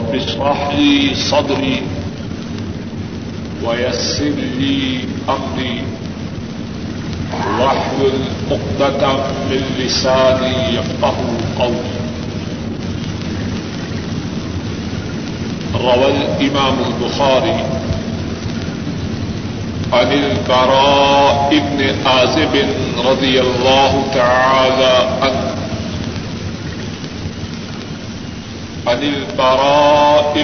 رب اشرح لي صدري ويسر لي أمري واحلل عقدة من لساني يفقهوا قولي. روى الإمام البخاري عن البراء بن عازب رضي الله تعالى عنه قال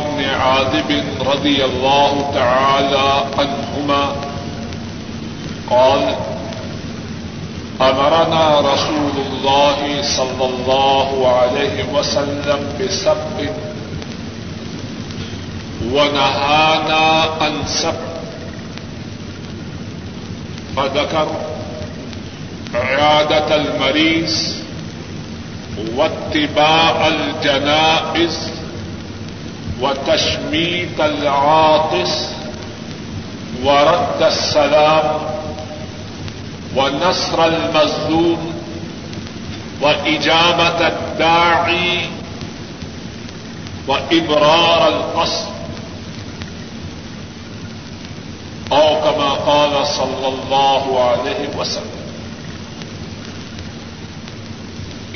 أمرنا رسول الله صلى الله عليه وسلم بسبع ونهانا عن سبع، فذكر عيادة المريض واتباع الجنائز وتشميت العاطس ورد السلام ونصر المظلوم وإجابة الداعي وإبرار القصر، أو كما قال صلى الله عليه وسلم.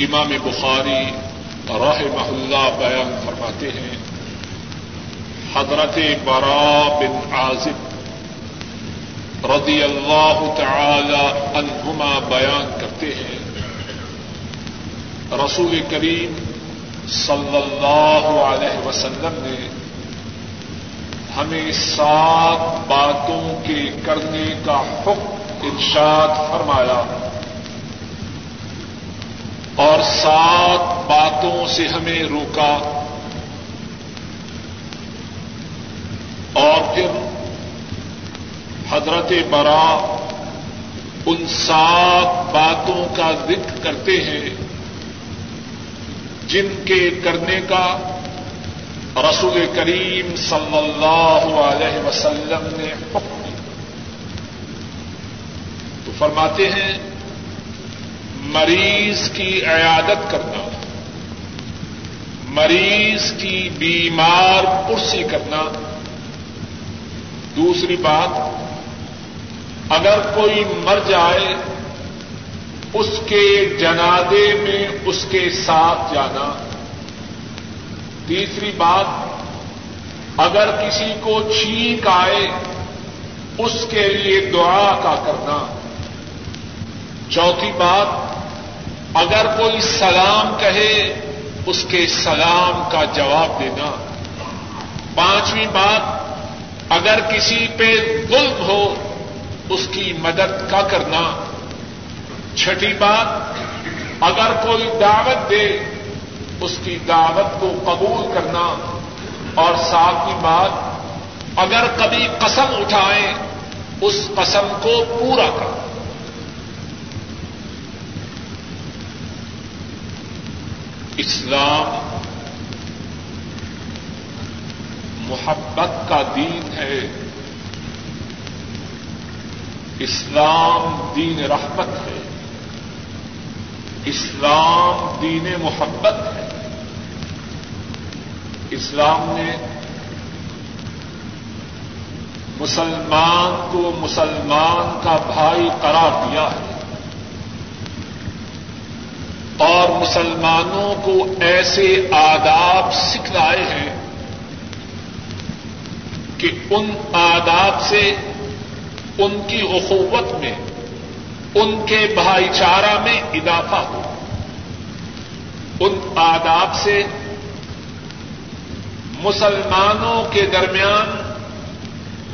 امام بخاری رحمہ اللہ بیان فرماتے ہیں حضرت براء بن عازب رضی اللہ تعالی عنہما بیان کرتے ہیں رسول کریم صلی اللہ علیہ وسلم نے ہمیں 7 باتوں کے کرنے کا حکم ارشاد فرمایا اور 7 باتوں سے ہمیں روکا، اور پھر حضرت براء ان 7 باتوں کا ذکر کرتے ہیں جن کے کرنے کا رسول کریم صلی اللہ علیہ وسلم نے حکم دیا. تو فرماتے ہیں مریض کی عیادت کرنا، مریض کی بیمار پرسی کرنا. دوسری بات، اگر کوئی مر جائے اس کے جنازے میں اس کے ساتھ جانا. تیسری بات، اگر کسی کو چھینک آئے اس کے لیے دعا کا کرنا. چوتھی بات، اگر کوئی سلام کہے اس کے سلام کا جواب دینا. پانچویں بات، اگر کسی پہ ظلم ہو اس کی مدد کا کرنا. چھٹی بات، اگر کوئی دعوت دے اس کی دعوت کو قبول کرنا. اور ساتویں بات، اگر کبھی قسم اٹھائیں اس قسم کو پورا کرنا. اسلام محبت کا دین ہے، اسلام دین رحمت ہے، اسلام دین محبت ہے. اسلام نے مسلمان کو مسلمان کا بھائی قرار دیا ہے اور مسلمانوں کو ایسے آداب سکھلائے ہیں کہ ان آداب سے ان کی اخوت میں، ان کے بھائی چارہ میں اضافہ ہو. ان آداب سے مسلمانوں کے درمیان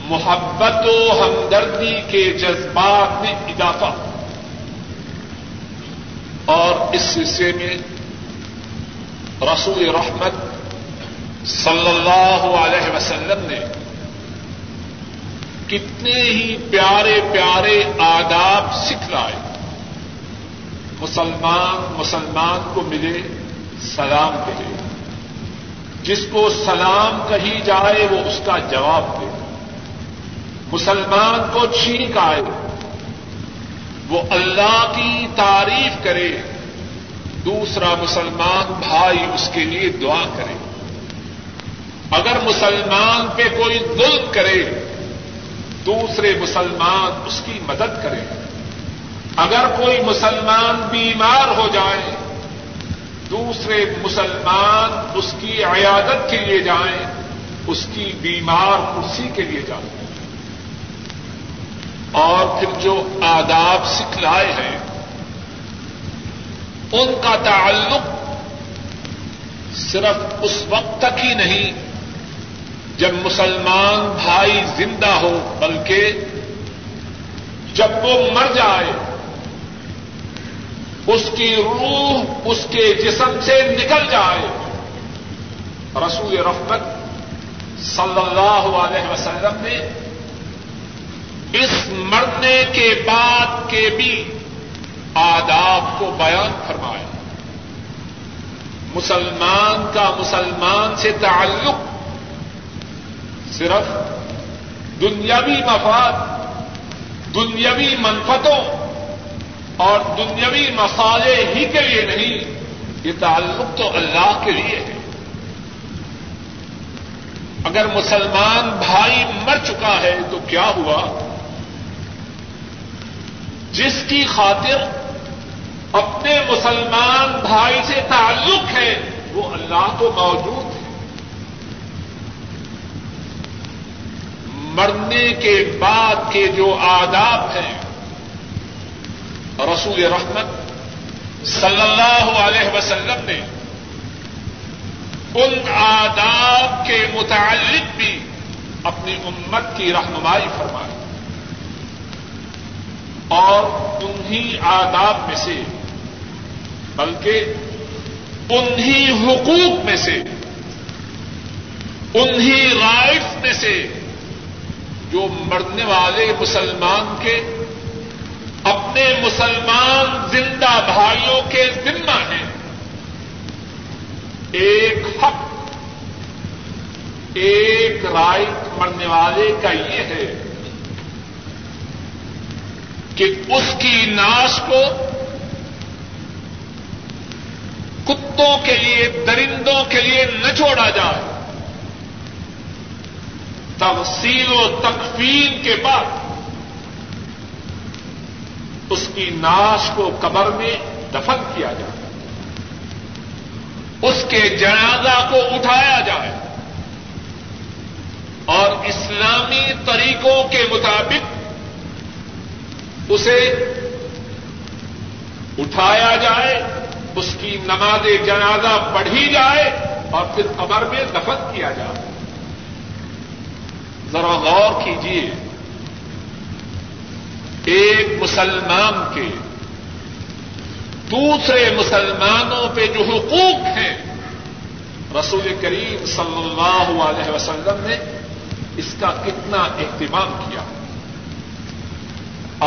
محبت و ہمدردی کے جذبات میں اضافہ ہو. اور اس سلسلے میں رسول رحمت صلی اللہ علیہ وسلم نے کتنے ہی پیارے پیارے آداب سکھلائے. مسلمان مسلمان کو ملے سلام دے، جس کو سلام کہی جائے وہ اس کا جواب دے. مسلمان کو چھینک آئے وہ اللہ کی تعریف کرے، دوسرا مسلمان بھائی اس کے لیے دعا کرے. اگر مسلمان پہ کوئی ظلم کرے دوسرے مسلمان اس کی مدد کریں. اگر کوئی مسلمان بیمار ہو جائے دوسرے مسلمان اس کی عیادت کے لیے جائیں, اس کی بیمار کرسی کے لیے جائیں. اور پھر جو آداب سکھلائے ہیں ان کا تعلق صرف اس وقت تک ہی نہیں جب مسلمان بھائی زندہ ہو, بلکہ جب وہ مر جائے اس کی روح اس کے جسم سے نکل جائے. رسول رحمت صلی اللہ علیہ وسلم نے اس مرنے کے بعد کے بھی آداب کو بیان فرمایا. مسلمان کا مسلمان سے تعلق صرف دنیاوی مفاد, دنیاوی منفتوں اور دنیاوی مصالح ہی کے لیے نہیں, یہ تعلق تو اللہ کے لیے ہے. اگر مسلمان بھائی مر چکا ہے تو کیا ہوا, جس کی خاطر اپنے مسلمان بھائی سے تعلق ہے وہ اللہ کو موجود ہے. مرنے کے بعد کے جو آداب ہیں رسول رحمت صلی اللہ علیہ وسلم نے ان آداب کے متعلق بھی اپنی امت کی رہنمائی فرمائی, اور انہی آداب میں سے بلکہ انہی حقوق میں سے, انہی رائٹس میں سے جو مرنے والے مسلمان کے اپنے مسلمان زندہ بھائیوں کے ذمہ ہیں. ایک حق, ایک رائٹ مرنے والے کا یہ ہے کہ اس کی ناش کو کتوں کے لیے, درندوں کے لیے نہ چھوڑا جائے. تغسیل و تکفین کے بعد اس کی ناش کو قبر میں دفن کیا جائے, اس کے جنازہ کو اٹھایا جائے, اور اسلامی طریقوں کے مطابق اسے اٹھایا جائے, اس کی نماز جنازہ پڑھی جائے اور پھر قبر میں دفن کیا جائے. ذرا غور کیجیے, ایک مسلمان کے دوسرے مسلمانوں پہ جو حقوق ہیں رسول کریم صلی اللہ علیہ وسلم نے اس کا کتنا اہتمام کیا.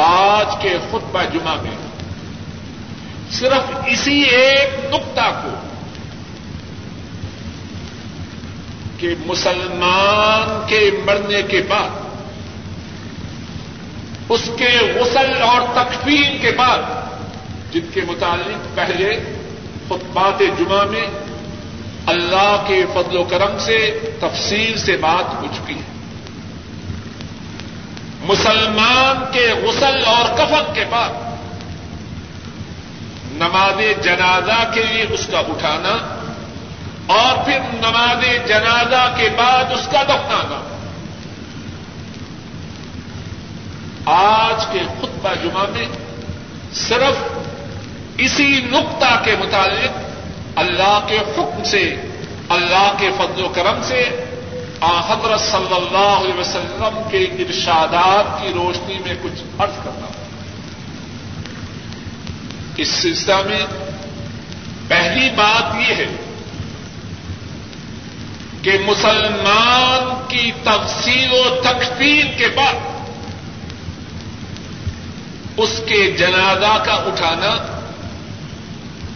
آج کے خطبہ جمعہ میں صرف اسی ایک نقطہ کو کہ مسلمان کے مرنے کے بعد اس کے غسل اور تکفین کے بعد, جن کے متعلق پہلے خطبات جمعہ میں اللہ کے فضل و کرم سے تفصیل سے بات ہو چکی ہے, مسلمان کے غسل اور کفن کے بعد نماز جنازہ کے لیے اس کا اٹھانا اور پھر نماز جنازہ کے بعد اس کا دفنانا. آج کے خطبہ جمعہ میں صرف اسی نقطہ کے متعلق اللہ کے حکم سے, اللہ کے فضل و کرم سے حضرت صلی اللہ علیہ وسلم کے ارشادات کی روشنی میں کچھ عرض کرنا. اس سلسلہ میں پہلی بات یہ ہے کہ مسلمان کی تفصیل و تکفین کے بعد اس کے جنازہ کا اٹھانا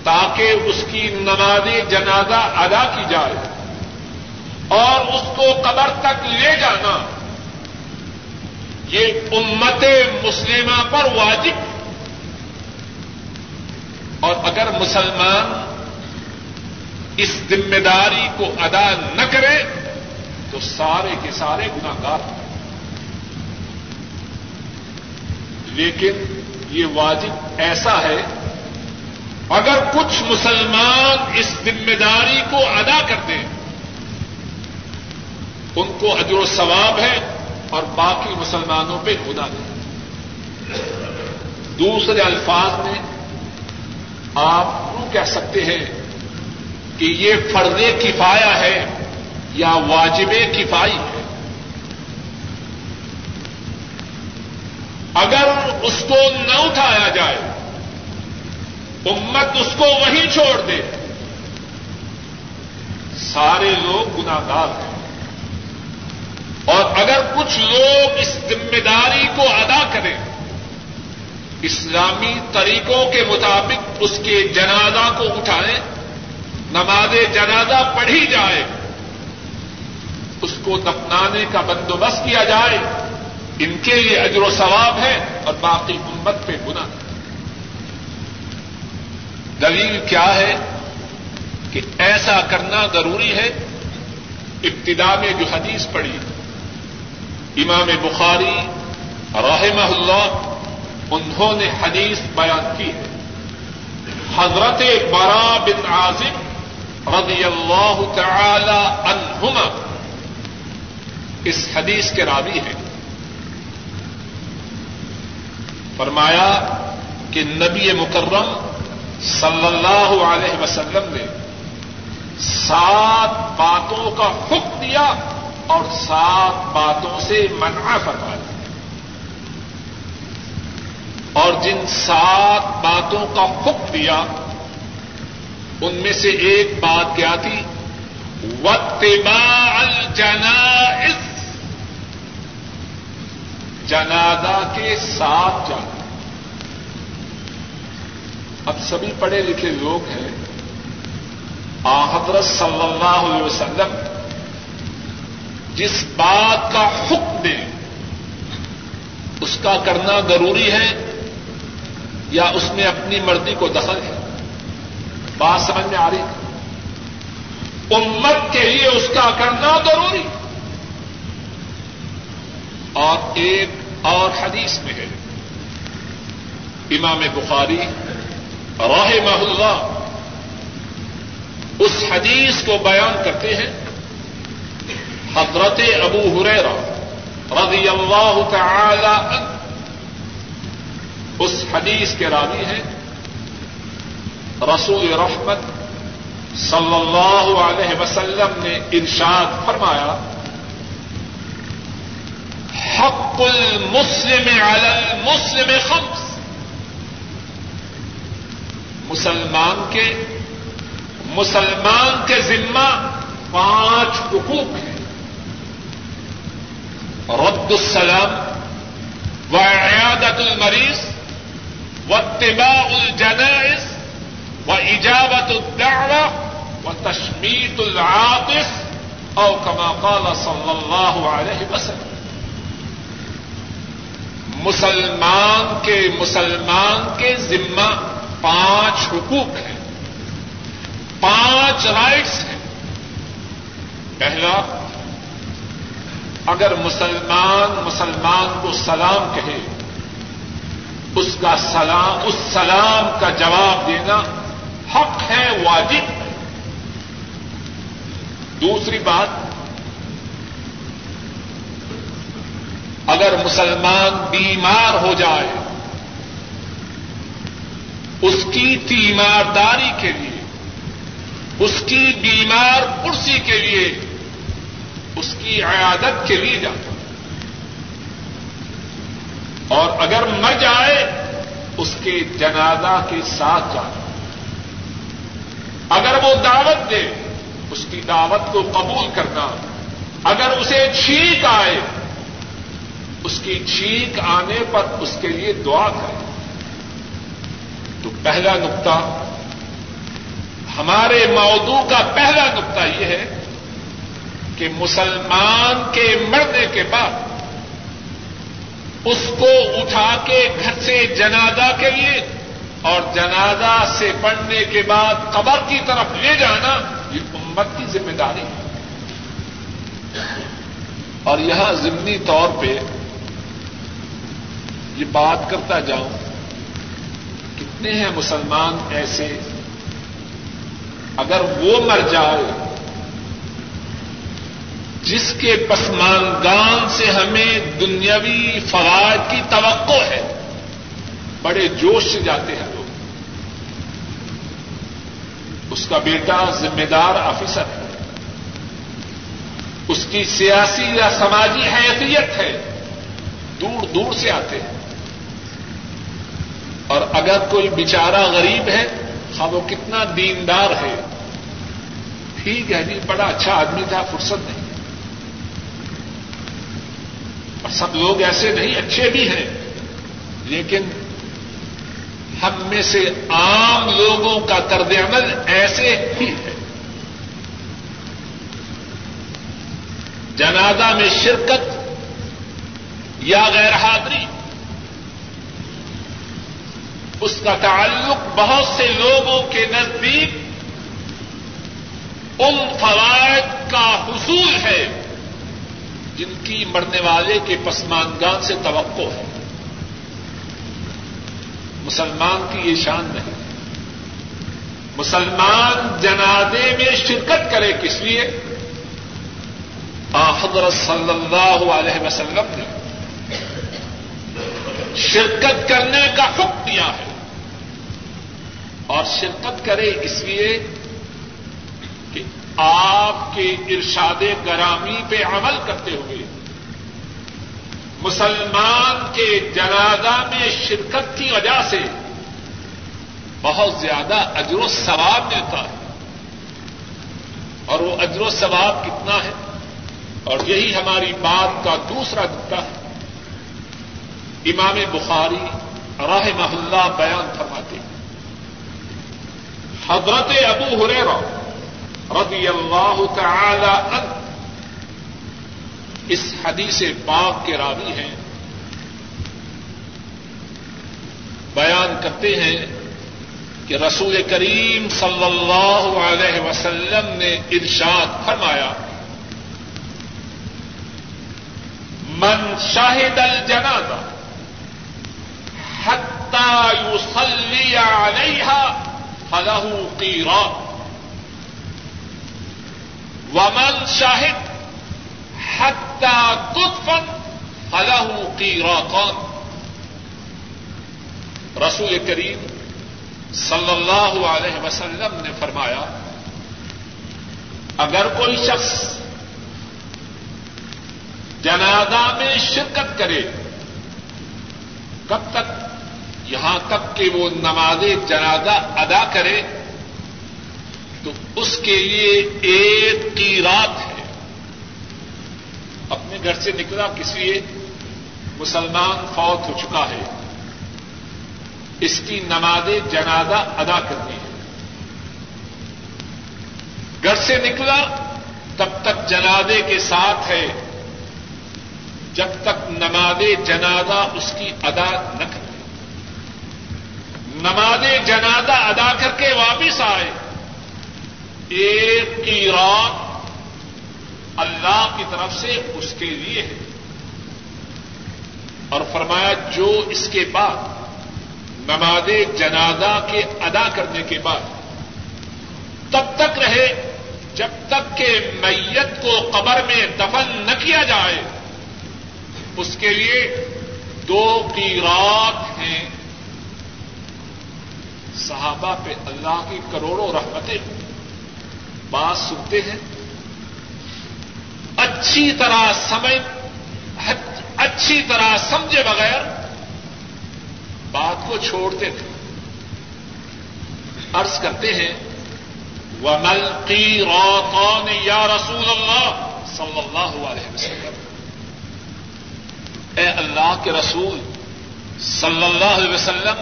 تاکہ اس کی نماز جنازہ ادا کی جائے اور اس کو قبر تک لے جانا, یہ امت مسلمہ پر واجب. اور اگر مسلمان اس ذمہ داری کو ادا نہ کرے سارے کے سارے گناہگار ہیں، لیکن یہ واجب ایسا ہے اگر کچھ مسلمان اس ذمہ داری کو ادا کرتے ہیں ان کو اجر و ثواب ہے اور باقی مسلمانوں پہ خدا ہے۔ دوسرے الفاظ میں آپ یوں کہہ سکتے ہیں کہ یہ فرض کفایہ ہے یا واجب کفائی ہے۔ اگر اس کو نہ اٹھایا جائے، امت اس کو وہیں چھوڑ دے، سارے لوگ گناہگار ہیں، اور اگر کچھ لوگ اس ذمہ داری کو ادا کریں اسلامی طریقوں کے مطابق اس کے جنازہ کو اٹھائیں، نماز جنازہ پڑھی جائے، اس کو دفنانے کا بندوبست کیا جائے، ان کے لیے اجر و ثواب ہے اور باقی امت پہ گناہ ہے۔ دلیل کیا ہے کہ ایسا کرنا ضروری ہے؟ ابتدا میں جو حدیث پڑھی امام بخاری رحمہ اللہ انہوں نے حدیث بیان کی ہے، حضرت براء بن عازب رضی اللہ تعالی عنہما اس حدیث کے راوی ہیں۔ فرمایا کہ نبی مکرم صلی اللہ علیہ وسلم نے 7 باتوں کا حکم دیا اور 7 باتوں سے منع فرمایا، اور جن 7 باتوں کا حکم دیا ان میں سے ایک بات کیا تھی؟ واتباع الجنائز، جنازہ کے ساتھ جانا۔ اب سبھی پڑھے لکھے لوگ ہیں، حضرت صلی اللہ علیہ وسلم جس بات کا حکم دیں اس کا کرنا ضروری ہے یا اس میں اپنی مرضی کو دخل ہے؟ بات سمجھ میں آ رہی ہے؟ امت کے لیے اس کا کرنا ضروری۔ اور ایک اور حدیث میں ہے امام بخاری رحمہ اللہ اس حدیث کو بیان کرتے ہیں، حضرت ابو ہریرہ رضی اللہ تعالی عنہ اس حدیث کے راوی ہیں، رسول رحمت صلی اللہ علیہ وسلم نے ارشاد فرمایا، حق المسلم علی المسلم 5، مسلمان کے ذمہ 5 حقوق ہیں، رد السلام وعیادت المریض واتباع الجنائز واجابت الدعوہ وتشمیت العاطف، او کما قال صلی اللہ علیہ وسلم۔ مسلمان کے ذمہ 5 حقوق ہیں، 5 رائٹس ہیں۔ پہلا، اگر مسلمان کو سلام کہے اس سلام کا جواب دینا حق ہے، واجب ہے۔ دوسری بات، اگر مسلمان بیمار ہو جائے اس کی تیمارداری کے لیے، اس کی بیمار پرسی کے لیے، اس کی عیادت کے لیے جاتا، اور اگر مر جائے اس کے جنازہ کے ساتھ جانا، اگر وہ دعوت دے اس کی دعوت کو قبول کرنا، اگر اسے چھینک آئے اس کی چھینک آنے پر اس کے لیے دعا کریں۔ تو پہلا نقطہ، ہمارے موضوع کا پہلا نقطہ یہ ہے کہ مسلمان کے مرنے کے بعد اس کو اٹھا کے گھر سے جنازہ کے لیے اور جنازہ سے پڑھنے کے بعد قبر کی طرف لے جانا یہ امت کی ذمہ داری ہے۔ اور یہاں ضمنی طور پہ یہ بات کرتا جاؤں کتنے ہیں مسلمان ایسے اگر وہ مر جائے جس کے پسماندان سے ہمیں دنیاوی فوائد کی توقع ہے, بڑے جوش سے جاتے ہیں لوگ. اس کا بیٹا ذمہ دار آفیسر ہے, اس کی سیاسی یا سماجی حیثیت ہے, دور دور سے آتے ہیں. اور اگر کوئی بیچارہ غریب ہے, ہاں وہ کتنا دیندار ہے, ٹھیک ہے جی بڑا اچھا آدمی تھا, فرصت نہیں. اور سب لوگ ایسے نہیں, اچھے بھی ہیں, لیکن ہم میں سے عام لوگوں کا طرز عمل ایسے ہی ہے. جنازہ میں شرکت یا غیر حاضری, اس کا تعلق بہت سے لوگوں کے نزدیک ان فوائد کا حصول ہے جن کی مرنے والے کے پسماندگان سے توقع ہے. مسلمان کی یہ شان نہیں. مسلمان جنازے میں شرکت کرے کس لیے؟ حضرت صلی اللہ علیہ وسلم نے شرکت کرنے کا حکم دیا ہے, اور شرکت کرے اس لیے کہ آپ کے ارشاد گرامی پہ عمل کرتے ہوئے مسلمان کے جنازہ میں شرکت کی وجہ سے بہت زیادہ اجر و ثواب ملتا ہے. اور وہ اجر و ثواب کتنا ہے؟ اور یہی ہماری بات کا دوسرا نقطہ ہے. امام بخاری رحمہ اللہ بیان فرماتے ہیں, حضرت ابو ہریرہ رضی اللہ تعالی عنہ اس حدیث پاک کے راوی ہیں, بیان کرتے ہیں کہ رسول کریم صلی اللہ علیہ وسلم نے ارشاد فرمایا, من شاہد الجنازہ حتى يصلي عليها فله قيراط ومن شهد حتى تدفن فله قيراطان. رسول کریم صلی اللہ علیہ وسلم نے فرمایا, اگر کوئی شخص جنازہ میں شرکت کرے کب تک؟ یہاں تک کہ وہ نماز جنازہ ادا کرے, تو اس کے لیے ایک قیراط ہے. اپنے گھر سے نکلا, کسی مسلمان فوت ہو چکا ہے, اس کی نماز جنازہ ادا کرنی ہے. گھر سے نکلا تب تک جنازے کے ساتھ ہے, جب تک نماز جنازہ اس کی ادا نہ کرے. نماز جنازہ ادا کر کے واپس آئے, ایک قیراط اللہ کی طرف سے اس کے لیے ہے. اور فرمایا جو اس کے بعد نماز جنازہ کے ادا کرنے کے بعد تب تک رہے جب تک کہ میت کو قبر میں دفن نہ کیا جائے, اس کے لیے دو قیراط ہیں. صحابہ پہ اللہ کی کروڑوں رحمتیں. بات سنتے ہیں, اچھی طرح سمجھ, اچھی طرح سمجھے بغیر بات کو چھوڑتے تھے. عرض کرتے ہیں, وَمَا الْقِيرَاطَانِ يَا رَسُولَ اللَّهِ صلی اللہ علیہ وسلم. اے اللہ کے رسول صلی اللہ علیہ وسلم,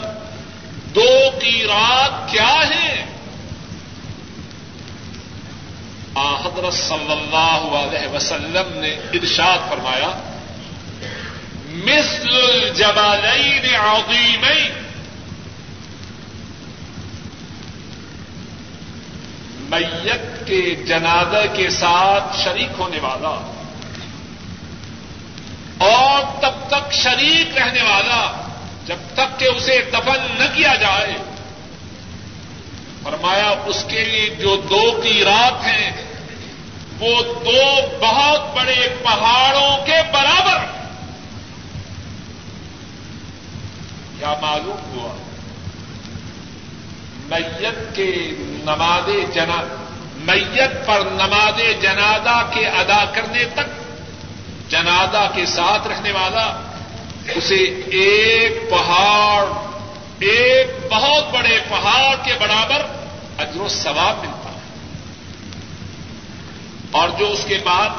دو قیراط کیا ہیں؟ حضرت صلی اللہ علیہ وسلم نے ارشاد فرمایا, مثل الجبلین عظیمین. میت کے جنازہ کے ساتھ شریک ہونے والا اور تب تک شریک رہنے والا جب تک کہ اسے دفن نہ کیا جائے. فرمایا اس کے لیے جو دو قیرات ہیں وہ دو بہت بڑے پہاڑوں کے برابر. کیا معلوم ہوا؟ میت کے نماز جنازہ، میت پر نماز جنازہ کے ادا کرنے تک جنازہ کے ساتھ رہنے والا اسے ایک پہاڑ، ایک بہت بڑے پہاڑ کے برابر اجر و ثواب ملتا ہے. اور جو اس کے بعد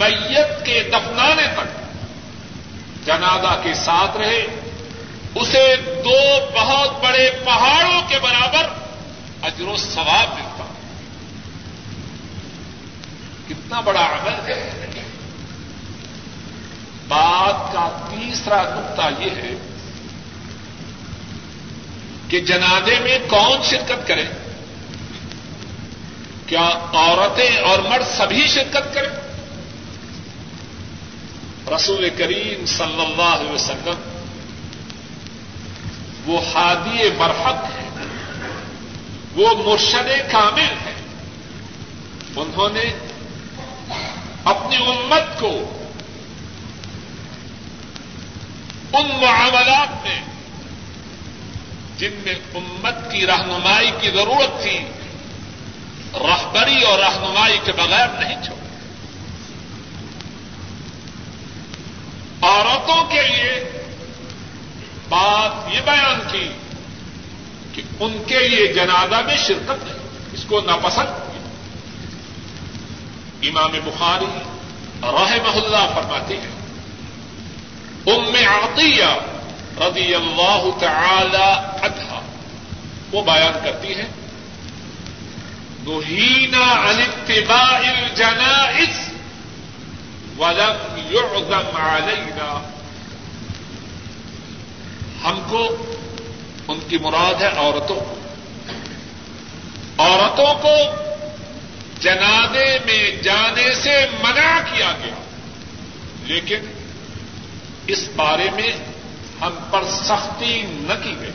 میت کے دفنانے تک جنازہ کے ساتھ رہے اسے دو بہت بڑے پہاڑوں کے برابر اجر و ثواب ملتا ہے. کتنا بڑا عمل ہے. بات کا تیسرا نقطہ یہ ہے کہ جنازے میں کون شرکت کرے؟ کیا عورتیں اور مرد سبھی شرکت کریں؟ رسول کریم صلی اللہ علیہ وسلم وہ ہادی برحق ہیں، وہ مرشد کامل ہیں. انہوں نے اپنی امت کو ان معاملات میں جن میں امت کی رہنمائی کی ضرورت تھی رہبری اور رہنمائی کے بغیر نہیں چھوڑا. عورتوں کے لیے بات یہ بیان کی کہ ان کے لیے جنازہ میں شرکت نہیں، اس کو ناپسند کیا. امام بخاری رحمہ اللہ فرماتے ہیں ام عطیہ رضی اللہ تعالی عنہا وہ بیان کرتی ہیں نُهِينَا عَنِ اتِّبَاعِ الْجَنَائِزِ وَلَمْ يُعْزَمْ عَلَيْنَا. ہم کو، ان کی مراد ہے عورتوں، عورتوں کو جنازے میں جانے سے منع کیا گیا لیکن اس بارے میں ہم پر سختی نہ کی گئی.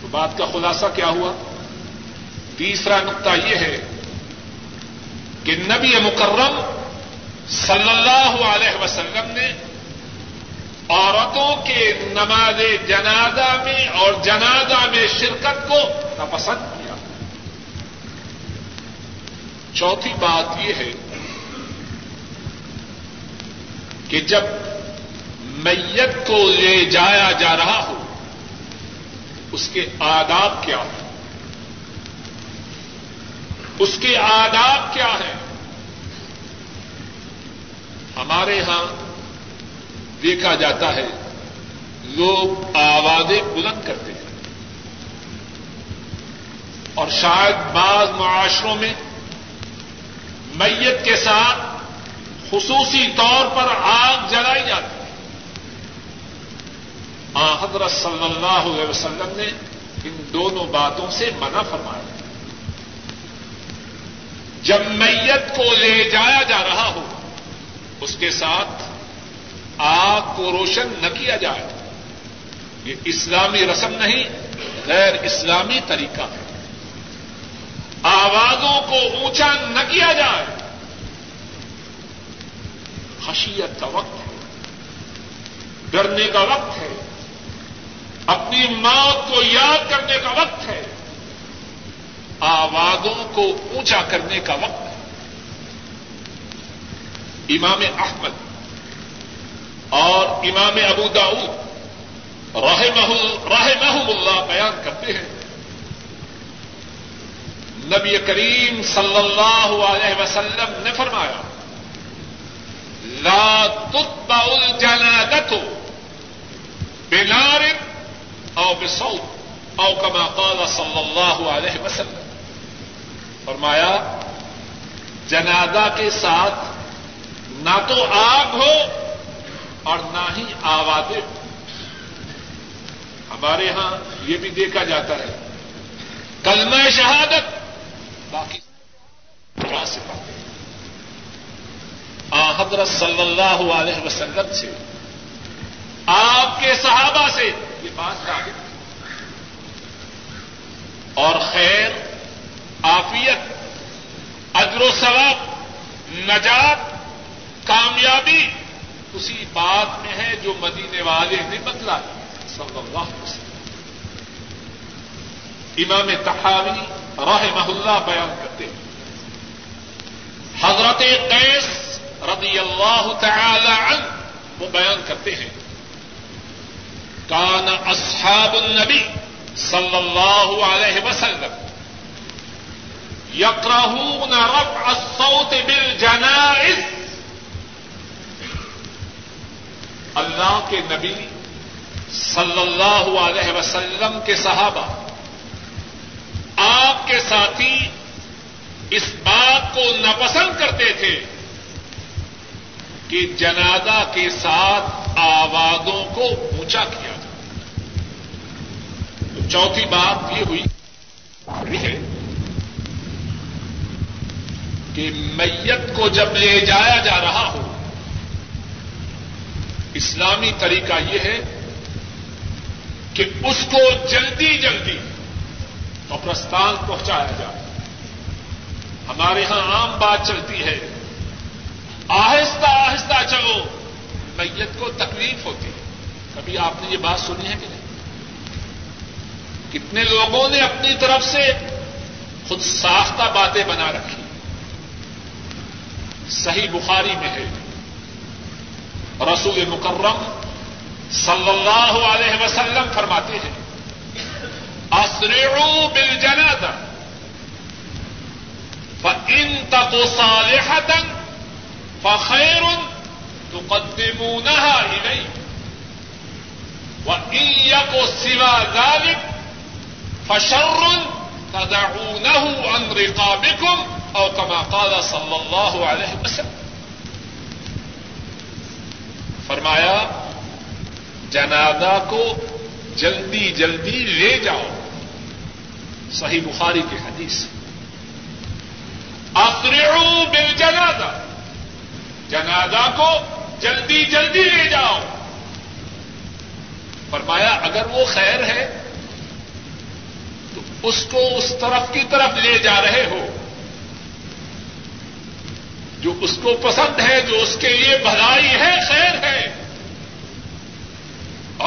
تو بات کا خلاصہ کیا ہوا؟ تیسرا نقطہ یہ ہے کہ نبی مکرم صلی اللہ علیہ وسلم نے عورتوں کے نماز جنازہ میں اور جنازہ میں شرکت کو ناپسند کیا. چوتھی بات یہ ہے کہ جب میت کو لے جایا جا رہا ہو اس کے آداب کیا ہیں، اس کے آداب کیا ہیں؟ ہمارے ہاں دیکھا جاتا ہے لوگ آوازیں بلند کرتے ہیں اور شاید بعض معاشروں میں میت کے ساتھ خصوصی طور پر آگ جلائی جاتی ہے. حضرت صلی اللہ علیہ وسلم نے ان دونوں باتوں سے منع فرمایا. جب میت کو لے جایا جا رہا ہو اس کے ساتھ آگ کو روشن نہ کیا جائے. یہ اسلامی رسم نہیں، غیر اسلامی طریقہ ہے. آوازوں کو اونچا نہ کیا جائے. خشیت کا وقت ہے، ڈرنے کا وقت ہے، اپنی موت کو یاد کرنے کا وقت ہے. آوازوں کو اونچا کرنے کا وقت ہے. امام احمد اور امام ابو داود رحمہم اللہ بیان کرتے ہیں نبی کریم صلی اللہ علیہ وسلم نے فرمایا لا تتبع الجنازة بنار او بصوت او كما قال صلی اللہ علیہ وسلم. فرمایا جنازہ کے ساتھ نہ تو آگ ہو اور نہ ہی آوازیں. ہمارے ہاں یہ بھی دیکھا جاتا ہے کلمہ شہادت باقی کیا سے پاتے ہیں. حضرت صلی اللہ علیہ وسلم سے، آپ کے صحابہ سے یہ بات ثابت، اور خیر، عافیت، اجر و ثواب، نجات، کامیابی اسی بات میں ہے جو مدینے والے نے بتلا صلی اللہ علیہ وسلم. امام تحاوی رحمہ اللہ بیان کرتے ہیں، حضرت قیس رضی اللہ تعالی عنہ وہ بیان کرتے ہیں، کان اصحاب النبی صلی اللہ علیہ وسلم یکرہون رفع الصوت بالجنائز. اللہ کے نبی صلی اللہ علیہ وسلم کے صحابہ، آپ کے ساتھی، اس بات کو ناپسند کرتے تھے کہ جنازہ کے ساتھ آوازوں کو اونچا کیا جائے. تو چوتھی بات یہ ہوئی ہے کہ میت کو جب لے جایا جا رہا ہو، اسلامی طریقہ یہ ہے کہ اس کو جلدی جلدی قبرستان پہنچایا جائے. ہمارے ہاں عام بات چلتی ہے آہستہ آہستہ چلو، میت کو تکلیف ہوتی ہے. کبھی آپ نے یہ بات سنی ہے کہ نہیں؟ کتنے لوگوں نے اپنی طرف سے خود ساختہ باتیں بنا رکھی. صحیح بخاری میں ہے، رسول مکرم صلی اللہ علیہ وسلم فرماتے ہیں اسرعوا بالجنازہ فإن تک صالحة فخير تقدمونها إليه وإن يك سوى ذلك فشر تدعونه عن رقابكم أو كما قال صلى الله عليه وسلم. فرمایا جنازہ کو جلدی جلدی لے جاؤ. صحیح بخاری کی حدیث، اسرعوا بالجنازہ، جنازہ کو جلدی جلدی لے جاؤ. فرمایا اگر وہ خیر ہے تو اس کو اس طرف کی طرف لے جا رہے ہو جو اس کو پسند ہے، جو اس کے لیے بھلائی ہے، خیر ہے.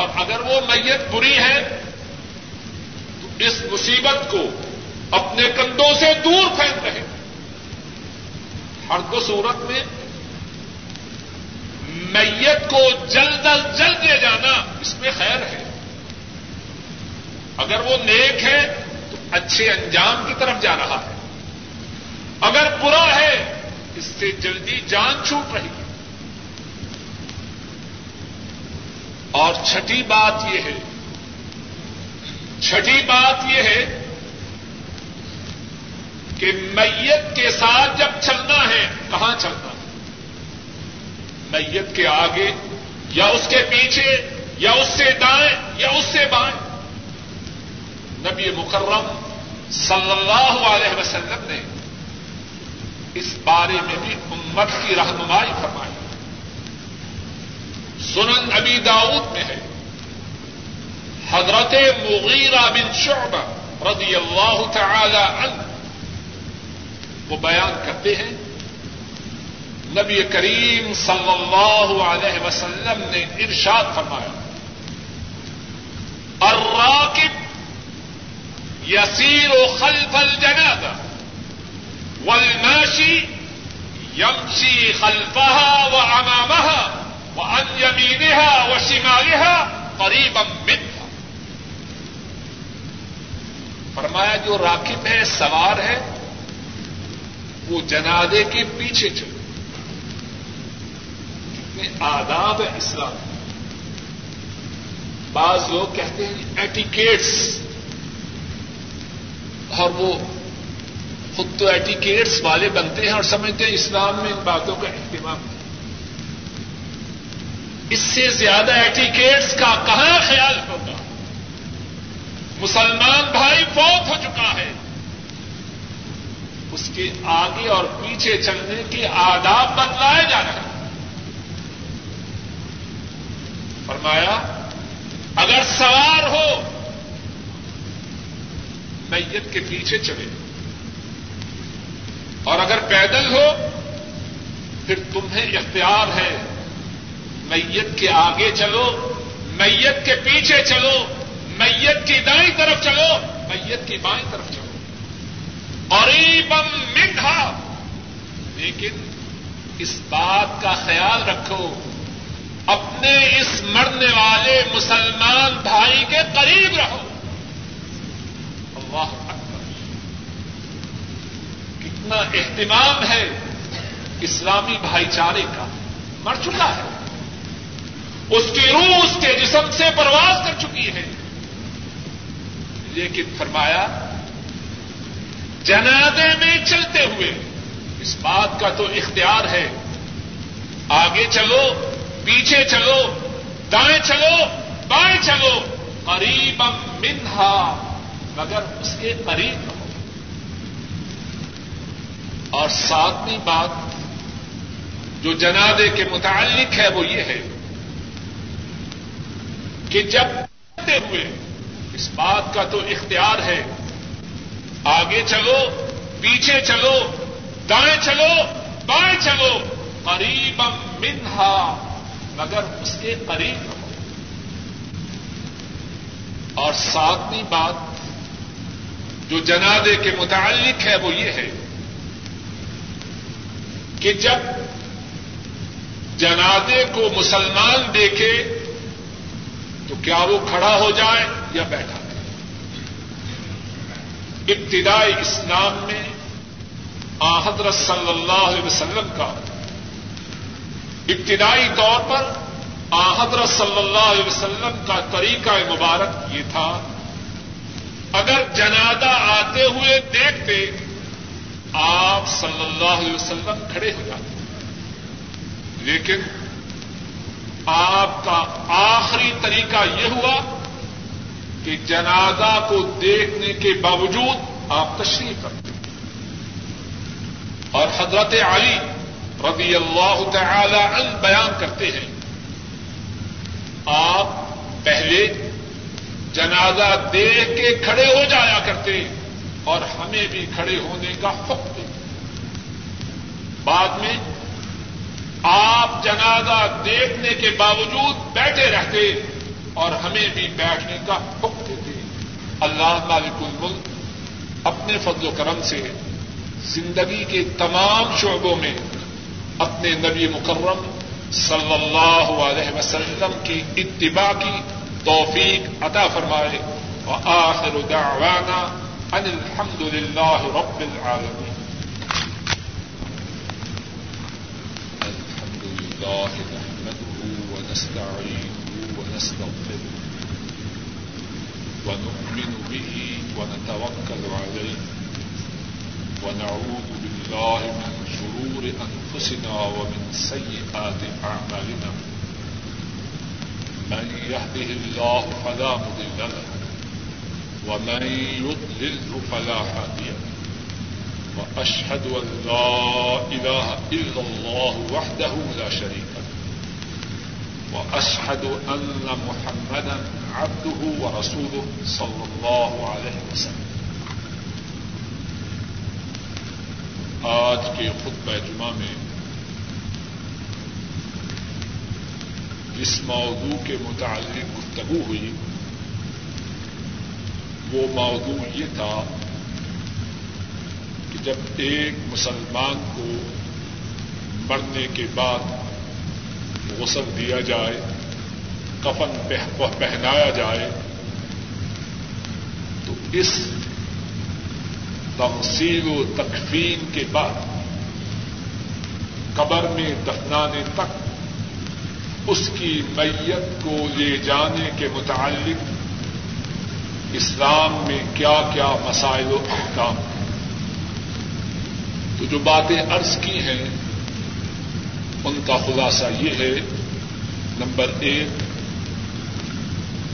اور اگر وہ میت بری ہے تو اس مصیبت کو اپنے کندھوں سے دور پھینک رہے. ہر دو صورت میں میت کو جلد از جلد لے جانا اس میں خیر ہے. اگر وہ نیک ہے تو اچھے انجام کی طرف جا رہا ہے، اگر برا ہے اس سے جلدی جان چھوٹ رہی ہے. اور چھٹی بات یہ ہے کہ میت کے ساتھ جب چلنا ہے کہاں چلنا ہے؟ میت کے آگے یا اس کے پیچھے یا اس سے دائیں یا اس سے بائیں؟ نبی مکرم صلی اللہ علیہ وسلم نے اس بارے میں بھی امت کی رہنمائی فرمائی. سنن ابی داؤد میں ہے، حضرت مغیرہ بن شعبہ رضی اللہ تعالی عنہ وہ بیان کرتے ہیں، نبی کریم صلی اللہ علیہ وسلم نے ارشاد فرمایا الراکب یسیر خلف الجنازہ والماشي يمشي خلفها وأمامها وعن يمينها وشمالها قريبا منها. فرمایا جو راکب ہے، سوار ہے، وہ جنازے کے پیچھے چلے. کتنے آداب ہے اسلام. بعض لوگ کہتے ہیں ایٹیکیٹس، اور وہ خود تو ایٹیکیٹس والے بنتے ہیں اور سمجھتے ہیں اسلام میں ان باتوں کا اہتمام. اس سے زیادہ ایٹیکیٹس کا کہاں خیال ہوگا؟ مسلمان بھائی فوت ہو چکا ہے، اس کے آگے اور پیچھے چلنے کے آداب بتلائے جا رہے ہیں. فرمایا اگر سوار ہو میت کے پیچھے چلے اور اگر پیدل ہو پھر تمہیں اختیار ہے میت کے آگے چلو، میت کے پیچھے چلو، میت کی دائیں طرف چلو، میت کی بائیں طرف چلو، قریبا منہا، لیکن اس بات کا خیال رکھو اپنے اس مرنے والے مسلمان بھائی کے قریب رہو. اللہ اکبر، کتنا اہتمام ہے اسلامی بھائی چارے کا. مر چکا ہے، اس کی روح اس کے جسم سے پرواز کر چکی ہے، لیکن فرمایا جنازے میں چلتے ہوئے اس بات کا تو اختیار ہے، آگے چلو، پیچھے چلو، دائیں چلو، بائیں چلو، قریبا منہا، مگر اس کے قریب نہ ہو. اور ساتویں بات جو جنازے کے متعلق ہے وہ یہ ہے کہ جب چلتے ہوئے اس بات کا تو اختیار ہے، آگے چلو، پیچھے چلو، دائیں چلو، بائیں چلو، قریبا منہا، مگر اس کے قریب نہ ہو. اور ساتویں بات جو جنازے کے متعلق ہے وہ یہ ہے کہ جب جنازے کو مسلمان دیکھے تو کیا وہ کھڑا ہو جائے یا بیٹھا رہے. ابتدائی اسلام میں حضرت صلی اللہ علیہ وسلم کا ابتدائی طور پر حضرت صلی اللہ علیہ وسلم کا طریقہ مبارک یہ تھا، اگر جنازہ آتے ہوئے دیکھتے آپ صلی اللہ علیہ وسلم کھڑے ہو جاتے، لیکن آپ کا آخری طریقہ یہ ہوا کہ جنازہ کو دیکھنے کے باوجود آپ تشریف رکھتے. اور حضرت علی رضی اللہ تعالی عنہ بیان کرتے ہیں آپ پہلے جنازہ دیکھ کے کھڑے ہو جایا کرتے اور ہمیں بھی کھڑے ہونے کا حق دیتے. بعد میں آپ جنازہ دیکھنے کے باوجود بیٹھے رہتے اور ہمیں بھی بیٹھنے کا حق دیتے. اللہ مالک الملک اپنے فضل و کرم سے زندگی کے تمام شعبوں میں اپنے نبی مکرم صلی اللہ علیہ وسلم کی اتباع کی توفیق عطا فرمائے. وآخر دعوانا ان الحمد للہ رب العالمین. الحمد للہ نحمده ونستعینه ونستغفره ونؤمن به ونتوکل علیه ونعوذ بالله من شرور أنفسنا ومن سيئات أعمالنا. من يهده الله فلا مضل له ومن يضلله فلا هادي له. وأشهد أن لا إله إلا الله وحده لا شريك له وأشهد أن محمدا عبده ورسوله صلى الله عليه وسلم. آج کے خطبہ جمعہ میں جس موضوع کے متعلق گفتگو ہوئی وہ موضوع یہ تھا کہ جب ایک مسلمان کو مرنے کے بعد غسل دیا جائے، کفن پہنایا جائے، تو اس تغسیل و تکفین کے بعد قبر میں دفنانے تک اس کی میت کو لے جانے کے متعلق اسلام میں کیا کیا مسائل و احکام ہیں. تو جو باتیں عرض کی ہیں ان کا خلاصہ یہ ہے، نمبر ایک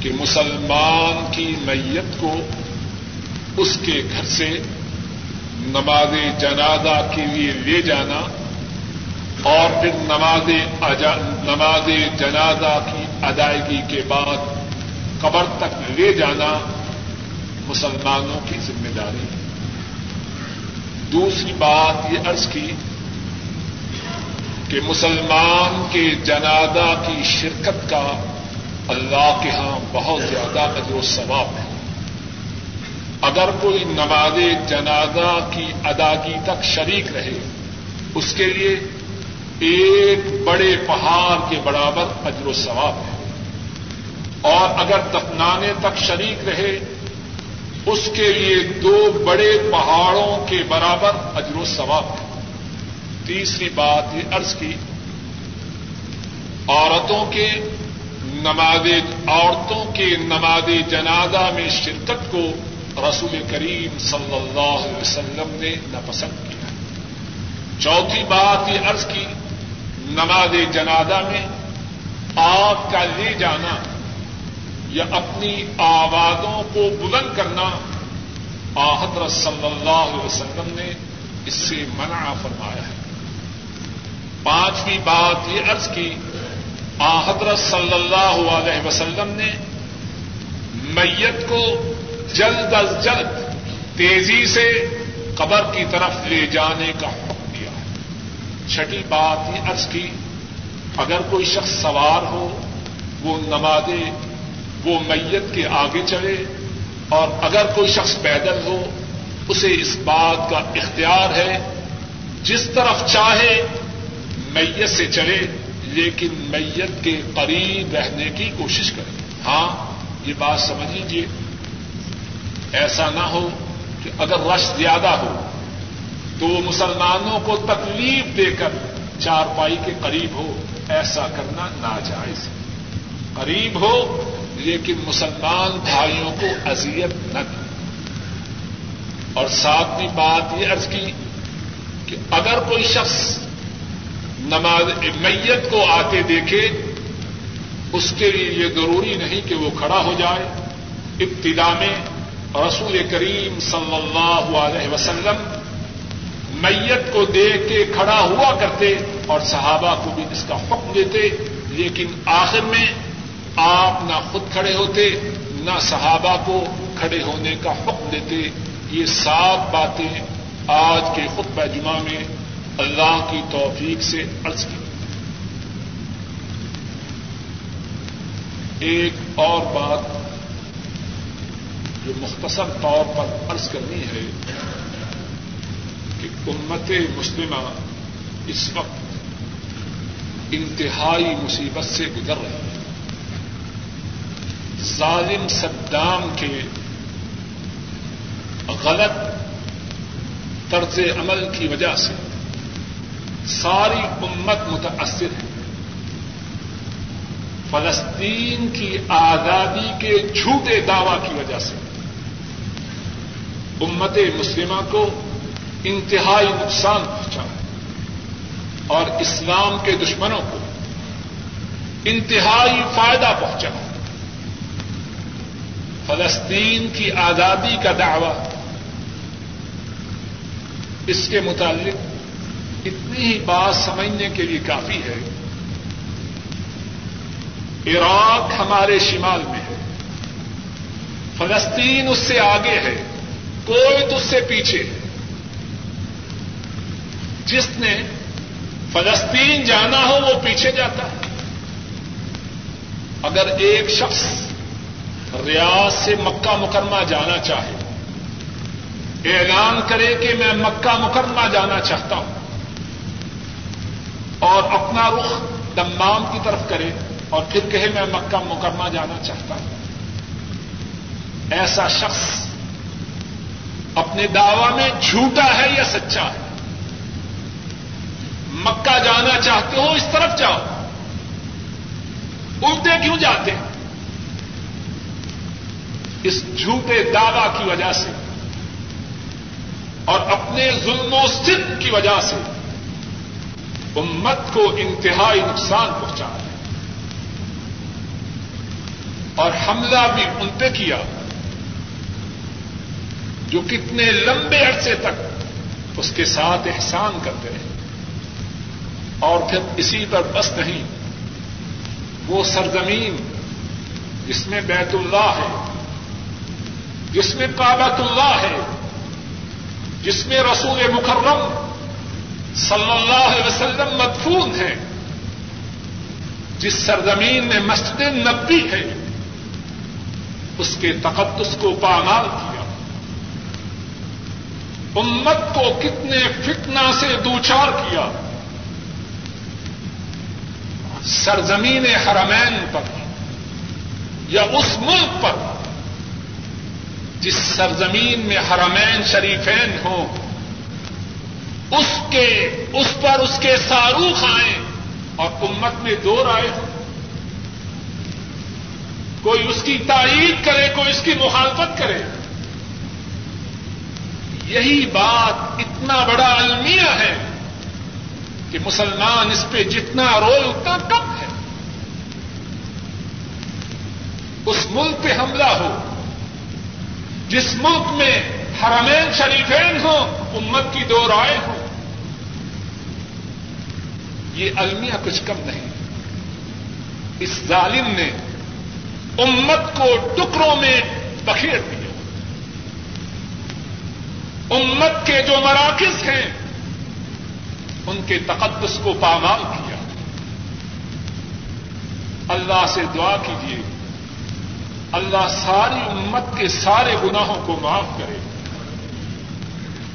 کہ مسلمان کی میت کو اس کے گھر سے نماز جنازہ کے لیے لے جانا اور پھر نماز جنازہ کی ادائیگی کے بعد قبر تک لے جانا مسلمانوں کی ذمہ داری ہے. دوسری بات یہ عرض کی کہ مسلمان کے جنازہ کی شرکت کا اللہ کے ہاں بہت زیادہ اجر و ثواب ہے. اگر کوئی نماز جنازہ کی ادائیگی تک شریک رہے اس کے لیے ایک بڑے پہاڑ کے برابر اجر و ثواب ہے, اور اگر دفنانے تک شریک رہے اس کے لیے دو بڑے پہاڑوں کے برابر اجر و ثواب ہے. تیسری بات یہ عرض کی, عورتوں کے نماز جنازہ میں شرکت کو رسول کریم صلی اللہ علیہ وسلم نے ناپسند کیا. چوتھی بات یہ عرض کی, نماز جنازہ میں آپ کا لے جانا یا اپنی آوازوں کو بلند کرنا حضرت صلی اللہ علیہ وسلم نے اس سے منع فرمایا ہے. پانچویں بات یہ عرض کی, حضرت صلی اللہ علیہ وسلم نے میت کو جلد از جلد تیزی سے قبر کی طرف لے جانے کا حکم دیا. چھٹی بات یہ عرض کی, اگر کوئی شخص سوار ہو وہ میت کے آگے چلے, اور اگر کوئی شخص پیدل ہو اسے اس بات کا اختیار ہے جس طرف چاہے میت سے چلے, لیکن میت کے قریب رہنے کی کوشش کرے. ہاں یہ بات سمجھ لیجیے, ایسا نہ ہو کہ اگر رش زیادہ ہو تو وہ مسلمانوں کو تکلیف دے کر چارپائی کے قریب ہو, ایسا کرنا ناجائز ہے. قریب ہو لیکن مسلمان بھائیوں کو اذیت نہ دے. اور ساتویں بات یہ عرض کی کہ اگر کوئی شخص نماز میت کو آتے دیکھے اس کے لیے یہ ضروری نہیں کہ وہ کھڑا ہو جائے. ابتدا میں رسول کریم صلی اللہ علیہ وسلم میت کو دیکھ کے کھڑا ہوا کرتے اور صحابہ کو بھی اس کا حکم دیتے, لیکن آخر میں آپ نہ خود کھڑے ہوتے نہ صحابہ کو کھڑے ہونے کا حکم دیتے. یہ سات باتیں آج کے خطبہ جمعہ میں اللہ کی توفیق سے عرض کی. ایک اور بات جو مختصر طور پر عرض کرنی ہے کہ امت مسلمہ اس وقت انتہائی مصیبت سے گزر رہی ہے. ظالم صدام کے غلط طرز عمل کی وجہ سے ساری امت متاثر ہے. فلسطین کی آزادی کے جھوٹے دعوی کی وجہ سے امت مسلمہ کو انتہائی نقصان پہنچا اور اسلام کے دشمنوں کو انتہائی فائدہ پہنچا. فلسطین کی آزادی کا دعویٰ, اس کے متعلق اتنی ہی بات سمجھنے کے لیے کافی ہے. عراق ہمارے شمال میں ہے, فلسطین اس سے آگے ہے, کویت اس سے پیچھے ہے. جس نے فلسطین جانا ہو وہ پیچھے جاتا ہے. اگر ایک شخص ریاض سے مکہ مکرمہ جانا چاہے, اعلان کرے کہ میں مکہ مکرمہ جانا چاہتا ہوں اور اپنا رخ دمام کی طرف کرے اور پھر کہے میں مکہ مکرمہ جانا چاہتا ہوں, ایسا شخص اپنے دعوی میں جھوٹا ہے یا سچا ہے؟ مکہ جانا چاہتے ہو اس طرف جاؤ, الٹے کیوں جاتے ہیں؟ اس جھوٹے دعوی کی وجہ سے اور اپنے ظلم و ستم کی وجہ سے امت کو انتہائی نقصان پہنچا ہے. اور حملہ بھی ان پہ کیا جو کتنے لمبے عرصے تک اس کے ساتھ احسان کرتے رہے, اور پھر اسی پر بس نہیں وہ سرزمین جس میں بیت اللہ ہے، جس میں کعبۃ اللہ ہے، جس میں رسول مکرم صلی اللہ علیہ وسلم مدفون ہے، جس سرزمین میں مسجد نبوی ہے، اس کے تقدس کو پامال کیا، امت کو کتنے فتنہ سے دوچار کیا، سرزمین حرمین پر یا اس ملک پر جس سرزمین میں حرمین شریفین ہوں، اس پر اس کے صاروخ آئیں اور امت میں دو رائے ہوں، کوئی اس کی تائید کرے، کوئی اس کی مخالفت کرے. یہی بات اتنا بڑا المیہ ہے کہ مسلمان اس پہ جتنا رول اتنا کم ہے. اس ملک پہ حملہ ہو جس ملک میں حرمین شریفین ہوں، امت کی دو رائے ہو. یہ المیہ کچھ کم نہیں. اس ظالم نے امت کو ٹکڑوں میں بکھیر دیا. امت کے جو مراکز ہیں ان کے تقدس کو پامال کیا. اللہ سے دعا کیجیے اللہ ساری امت کے سارے گناہوں کو معاف کرے،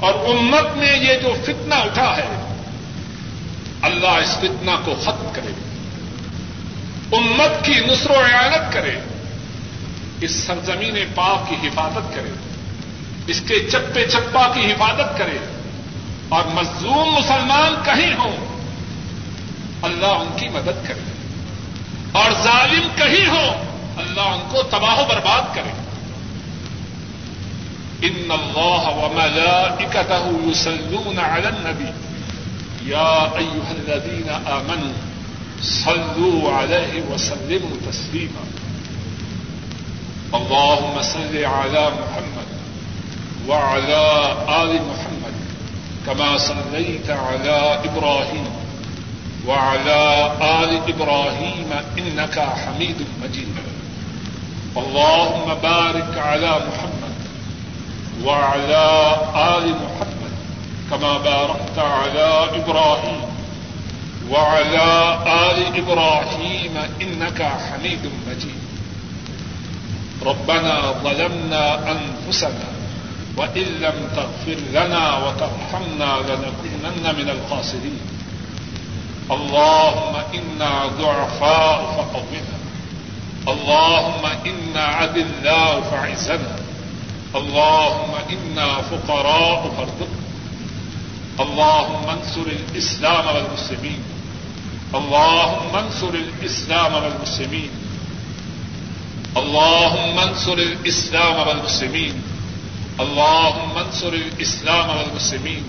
اور امت میں یہ جو فتنہ اٹھا ہے اللہ اس فتنہ کو ختم کرے، امت کی نصر و اعانت کرے، اس سرزمین پاک کی حفاظت کرے، اس کے چپے چپا کی حفاظت کرے، اور مظلوم مسلمان کہیں ہوں اللہ ان کی مدد کرے، اور ظالم کہیں ہوں اللہ ان کو تباہ و برباد کرے. ان اللہ وملائکتہ یصلون علی النبی یا ایھا الذین آمنوا صلوا علیہ وسلموا تسلیما. اللہم صل علی محمد وعلی آل محمد کما صلیت علی ابراہیم وعلی آل ابراہیم انک حمید مجید. اللهم بارك على محمد وعلى آل محمد كما باركت على إبراهيم وعلى آل إبراهيم إنك حميد مجيد. ربنا ظلمنا أنفسنا وإن لم تغفر لنا وترحمنا لنكونن من الخاسرين. اللهم إنا ضعفاء فقونا. اللهم إنا عذلاء فاعزنا. اللهم إنا فقراء فارزقنا. اللهم انصر الإسلام والمسلمين. اللهم انصر الإسلام والمسلمين. اللهم انصر الإسلام والمسلمين. اللهم انصر الإسلام والمسلمين.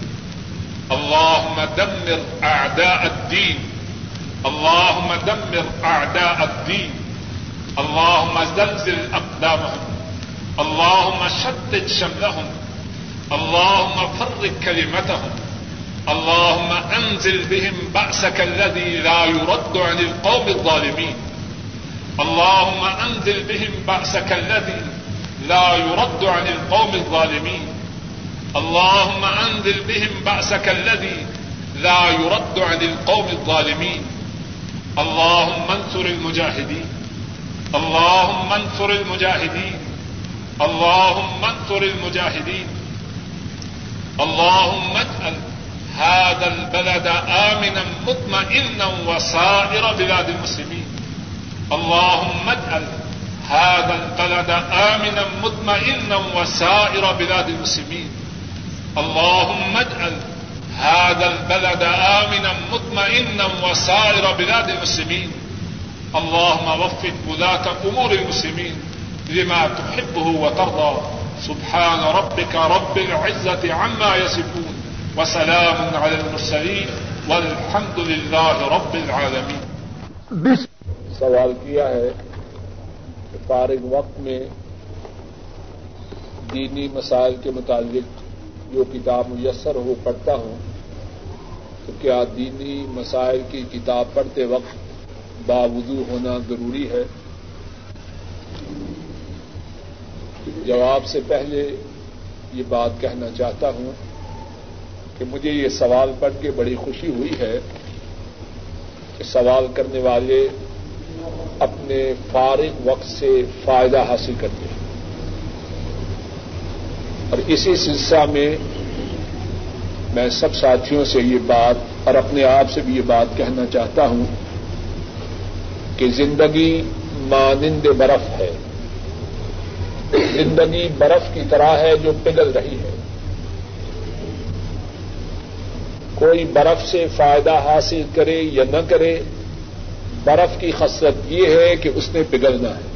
اللهم دمر أعداء الدين. اللهم دمر أعداء الدين. اللهم زلزل اقدامهم. اللهم شتت شملهم. اللهم فرق كلمتهم. اللهم انزل بهم بأسك الذي لا يرد عن القوم الظالمين. اللهم انزل بهم بأسك الذي لا يرد عن القوم الظالمين. اللهم انزل بهم بأسك الذي لا يرد عن القوم الظالمين. اللهم انصر المجاهدين. اللهم انصر المجاهدين. اللهم انصر المجاهدين. اللهم اجعل هذا البلد آمنا مطمئنا وسائر بلاد المسلمين. اللهم اجعل هذا البلد آمنا مطمئنا وسائر بلاد المسلمين. اللهم اجعل هذا البلد آمنا مطمئنا وسائر بلاد المسلمين. اللهم وفق ولاة امور المسلمين لما تحبه وترضى. سبحان ربك رب العزة عما يصفون وسلام على المرسلين والحمد لله رب العالمين. سوال کیا ہے کہ فارغ وقت میں دینی مسائل کے متعلق جو کتاب میسر ہو پڑھتا ہوں، تو کیا دینی مسائل کی کتاب پڑھتے وقت باوضو ہونا ضروری ہے. جواب سے پہلے یہ بات کہنا چاہتا ہوں کہ مجھے یہ سوال پڑھ کے بڑی خوشی ہوئی ہے کہ سوال کرنے والے اپنے فارغ وقت سے فائدہ حاصل کرتے ہیں. اور اسی سلسلہ میں سب ساتھیوں سے یہ بات اور اپنے آپ سے بھی یہ بات کہنا چاہتا ہوں کہ زندگی مانند برف ہے. زندگی برف کی طرح ہے جو پگھل رہی ہے. کوئی برف سے فائدہ حاصل کرے یا نہ کرے, برف کی خصلت یہ ہے کہ اس نے پگھلنا ہے.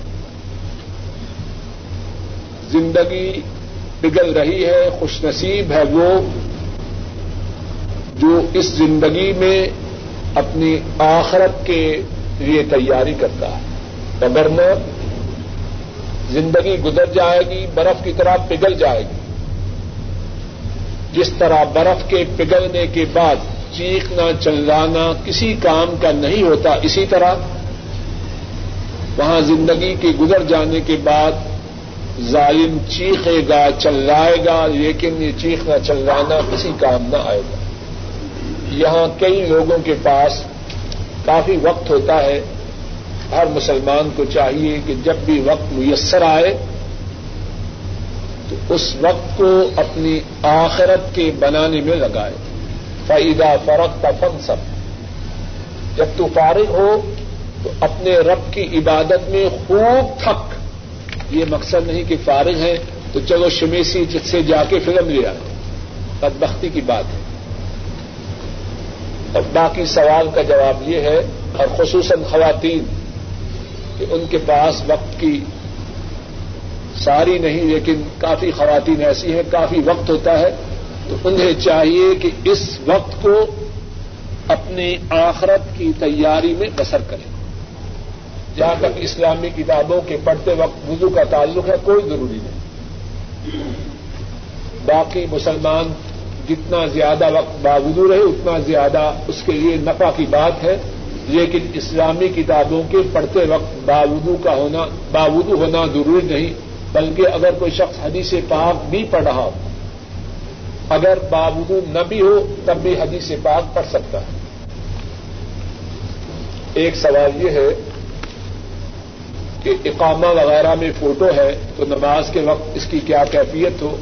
زندگی پگھل رہی ہے. خوش نصیب ہے وہ جو اس زندگی میں اپنی آخرت کے لیے تیاری کرتا ہے, ورنہ زندگی گزر جائے گی, برف کی طرح پگھل جائے گی. جس طرح برف کے پگھلنے کے بعد چیخنا چلانا کسی کام کا نہیں ہوتا, اسی طرح وہاں زندگی کے گزر جانے کے بعد ظالم چیخے گا, چلائے گا, لیکن یہ چیخنا چلانا کسی کام نہ آئے گا. یہاں کئی لوگوں کے پاس کافی وقت ہوتا ہے. ہر مسلمان کو چاہیے کہ جب بھی وقت میسر آئے تو اس وقت کو اپنی آخرت کے بنانے میں لگائے. فَإِذَا فَرَغْتَ فَانْصَب, جب تو فارغ ہو تو اپنے رب کی عبادت میں خوب تھک. یہ مقصد نہیں کہ فارغ ہے تو چلو شمیسی سے جا کے فلم لے آئے, بدبختی کی بات ہے. اور باقی سوال کا جواب یہ ہے, اور خصوصاً خواتین کہ ان کے پاس وقت کی ساری نہیں, لیکن کافی خواتین ایسی ہیں کافی وقت ہوتا ہے, تو انہیں چاہیے کہ اس وقت کو اپنی آخرت کی تیاری میں بسر کریں. جہاں تک اسلامی کتابوں کے پڑھتے وقت وضو کا تعلق ہے, کوئی ضروری نہیں. باقی مسلمان جتنا زیادہ وقت باوضو رہے اتنا زیادہ اس کے لیے نفع کی بات ہے, لیکن اسلامی کتابوں کے پڑھتے وقت باوضو ہونا ضروری نہیں. بلکہ اگر کوئی شخص حدیث پاک بھی پڑھ رہا ہو, اگر باوضو نہ بھی ہو تب بھی حدیث پاک پڑھ سکتا ہے. ایک سوال یہ ہے کہ اقامہ وغیرہ میں فوٹو ہے تو نماز کے وقت اس کی کیا کیفیت ہو,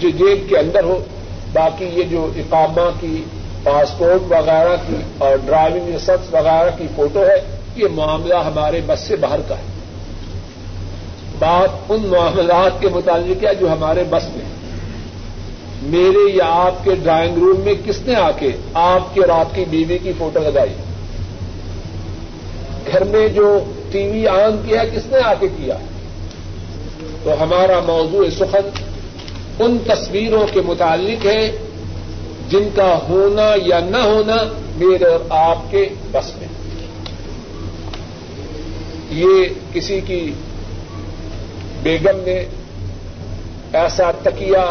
جو جیب کے اندر ہو. باقی یہ جو اقامہ کی, پاسپورٹ وغیرہ کی اور ڈرائیونگ لائسنس وغیرہ کی فوٹو ہے, یہ معاملہ ہمارے بس سے باہر کا ہے. بات ان معاملات کے متعلق ہے جو ہمارے بس میں. میرے یا آپ کے ڈرائنگ روم میں کس نے آ کے آپ کی اور آپ کی بیوی کی فوٹو لگائی؟ گھر میں جو ٹی وی آن کیا کس نے آ کے کیا؟ تو ہمارا موضوع سخن ان تصویروں کے متعلق ہے جن کا ہونا یا نہ ہونا میرے اور آپ کے بس میں. یہ کسی کی بیگم نے ایسا تکیہ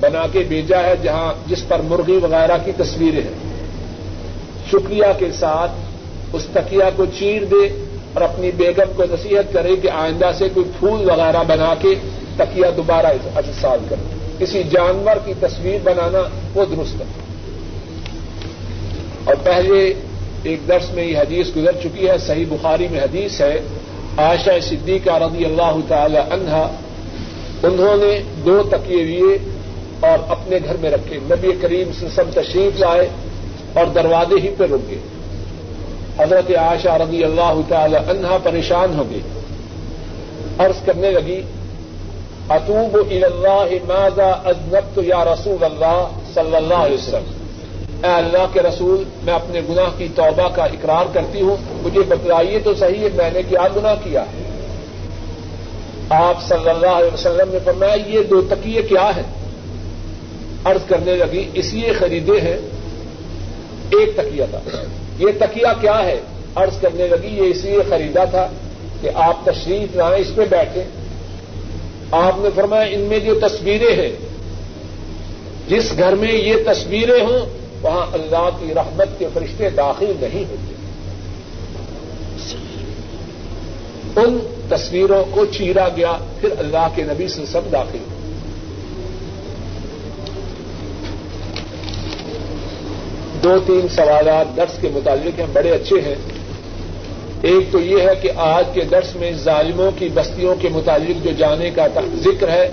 بنا کے بھیجا ہے جہاں جس پر مرغی وغیرہ کی تصویریں ہیں. شکریہ کے ساتھ اس تکیہ کو چیر دے اور اپنی بیگم کو نصیحت کرے کہ آئندہ سے کوئی پھول وغیرہ بنا کے تکیہ دوبارہ استعمال کرے. کسی جانور کی تصویر بنانا وہ درست ہے. اور پہلے ایک درس میں یہ حدیث گزر چکی ہے, صحیح بخاری میں حدیث ہے, عائشہ صدیقہ رضی اللہ تعالی عنہا, انہوں نے 2 تکیے لیے اور اپنے گھر میں رکھے. نبی کریم صلی اللہ علیہ وسلم تشریف لائے اور دروازے ہی پہ رک گئے. حضرت عائشہ رضی اللہ تعالی عنہا پریشان ہو گئی, عرض کرنے لگی اتوب الی اللہ ماذا اذنبت یا رسول اللہ صلی اللہ علیہ وسلم. اے اللہ کے رسول, میں اپنے گناہ کی توبہ کا اقرار کرتی ہوں, مجھے بتلائیے تو صحیح میں نے کیا گناہ کیا. آپ صلی اللہ علیہ وسلم نے فرمایا یہ 2 تکیے کیا ہیں؟ عرض کرنے لگی اس لیے خریدے ہیں, ایک تکیہ تھا. یہ تکیہ کیا ہے؟ عرض کرنے لگی یہ اس لیے خریدا تھا کہ آپ تشریف لائیں اس پہ بیٹھیں. آپ نے فرمایا ان میں جو تصویریں ہیں, جس گھر میں یہ تصویریں ہوں وہاں اللہ کی رحمت کے فرشتے داخل نہیں ہوتے. ان تصویروں کو چیرا گیا، پھر اللہ کے نبی سے سب داخل ہوئے. دو تین سوالات درس کے متعلق ہیں، بڑے اچھے ہیں. ایک تو یہ ہے کہ آج کے درس میں ظالموں کی بستیوں کے متعلق جو جانے کا ذکر ہے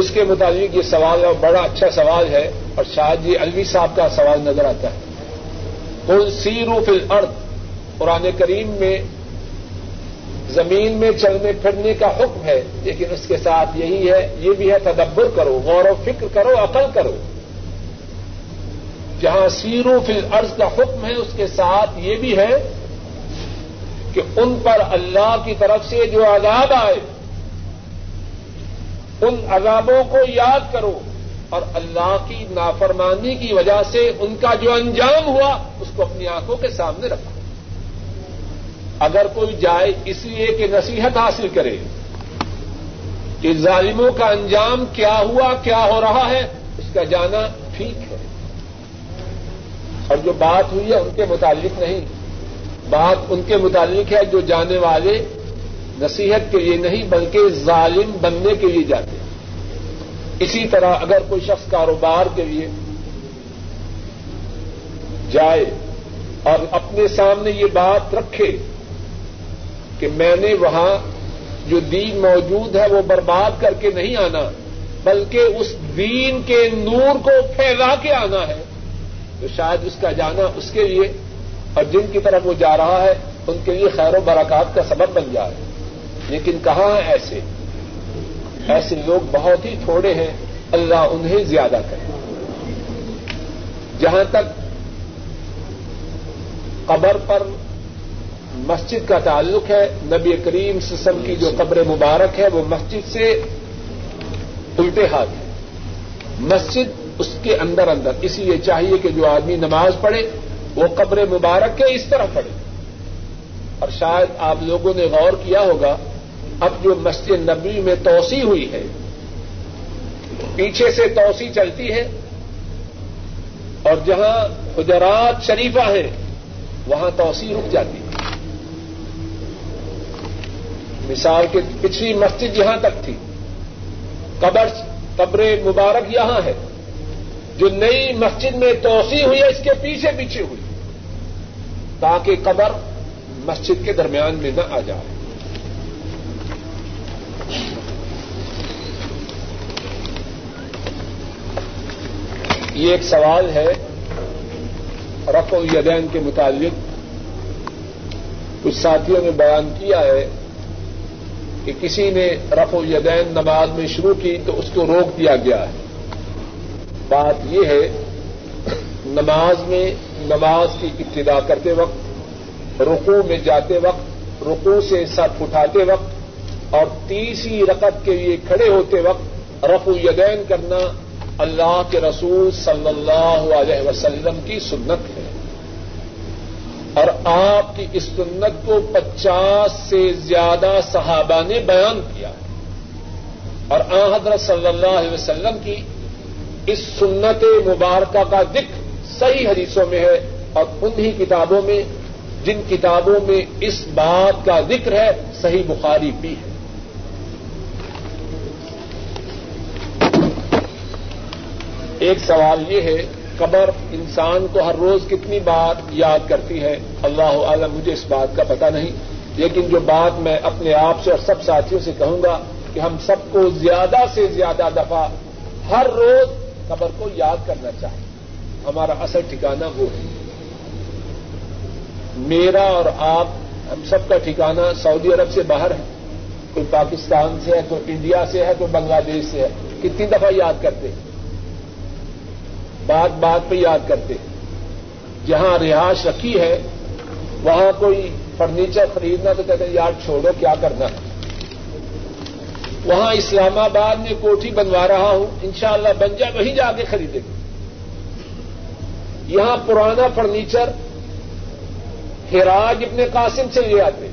اس کے متعلق یہ سوال ہے، بڑا اچھا سوال ہے، اور شاید یہ علوی صاحب کا سوال نظر آتا ہے. قل سیروا فی الارض، قرآن کریم میں زمین میں چلنے پھرنے کا حکم ہے، لیکن اس کے ساتھ یہی ہے، یہ بھی ہے تدبر کرو، غور و فکر کرو، عقل کرو. جہاں سیرو فی الارض کا حکم ہے اس کے ساتھ یہ بھی ہے کہ ان پر اللہ کی طرف سے جو عذاب آئے ان عذابوں کو یاد کرو، اور اللہ کی نافرمانی کی وجہ سے ان کا جو انجام ہوا اس کو اپنی آنکھوں کے سامنے رکھو. اگر کوئی جائے اس لیے کہ نصیحت حاصل کرے کہ ظالموں کا انجام کیا ہوا، کیا ہو رہا ہے، اس کا جانا ٹھیک ہے. اور جو بات ہوئی ہے ان کے متعلق نہیں، بات ان کے متعلق ہے جو جانے والے نصیحت کے لیے نہیں بلکہ ظالم بننے کے لیے جاتے ہیں. اسی طرح اگر کوئی شخص کاروبار کے لیے جائے اور اپنے سامنے یہ بات رکھے کہ میں نے وہاں جو دین موجود ہے وہ برباد کر کے نہیں آنا بلکہ اس دین کے نور کو پھیلا کے آنا ہے، تو شاید اس کا جانا اس کے لیے اور جن کی طرف وہ جا رہا ہے ان کے لیے خیر و برکات کا سبب بن جائے. لیکن کہاں ہیں ایسے؟ ایسے لوگ بہت ہی تھوڑے ہیں، اللہ انہیں زیادہ کرے. جہاں تک قبر پر مسجد کا تعلق ہے، نبی کریم صلی اللہ علیہ وسلم کی جو قبر مبارک ہے وہ مسجد سے الٹے ہاتھ ہے، مسجد اس کے اندر اندر، اسی لیے چاہیے کہ جو آدمی نماز پڑھے وہ قبر مبارک کے اس طرح پڑھے. اور شاید آپ لوگوں نے غور کیا ہوگا اب جو مسجد نبوی میں توسیع ہوئی ہے، پیچھے سے توسیع چلتی ہے، اور جہاں حجرات شریفہ ہیں وہاں توسیع رک جاتی ہے. مثال کے پچھلی مسجد یہاں تک تھی، قبر مبارک یہاں ہے، جو نئی مسجد میں توسیع ہوئی ہے اس کے پیچھے پیچھے ہوئی تاکہ قبر مسجد کے درمیان میں نہ آ جائے. یہ ایک سوال ہے رفع الیدین کے متعلق، کچھ ساتھیوں نے بیان کیا ہے کہ کسی نے رفع الیدین نماز میں شروع کی تو اس کو روک دیا گیا ہے. بات یہ ہے نماز میں، نماز کی ابتدا کرتے وقت، رکوع میں جاتے وقت، رکوع سے سر اٹھاتے وقت، اور تیسری رکعت کے لیے کھڑے ہوتے وقت رفع الیدین کرنا اللہ کے رسول صلی اللہ علیہ وسلم کی سنت ہے، اور آپ کی اس سنت کو 50 سے زیادہ صحابہ نے بیان کیا، اور آن حضرت صلی اللہ علیہ وسلم کی اس سنت مبارکہ کا ذکر صحیح حدیثوں میں ہے، اور انہی کتابوں میں جن کتابوں میں اس بات کا ذکر ہے صحیح بخاری بھی ہے. ایک سوال یہ ہے قبر انسان کو ہر روز کتنی بات یاد کرتی ہے؟ اللہ اعلم، مجھے اس بات کا پتہ نہیں، لیکن جو بات میں اپنے آپ سے اور سب ساتھیوں سے کہوں گا کہ ہم سب کو زیادہ سے زیادہ دفعہ ہر روز قبر کو یاد کرنا چاہیے. ہمارا اصل ٹھکانہ وہ ہے. میرا اور آپ ہم سب کا ٹھکانہ سعودی عرب سے باہر ہے، کوئی پاکستان سے ہے، کوئی انڈیا سے ہے، کوئی بنگلہ دیش سے ہے. کتنی دفعہ یاد کرتے ہیں، بات بات پہ یاد کرتے ہیں. جہاں رہائش رکھی ہے وہاں کوئی فرنیچر خریدنا تو کہتے ہیں یار چھوڑو کیا کرنا ہے. وہاں اسلام آباد میں کوٹھی بنوا رہا ہوں، انشاءاللہ بن جائے وہیں جا کے خریدیں گے. یہاں پرانا فرنیچر حراج ابن قاسم سے لے آتے،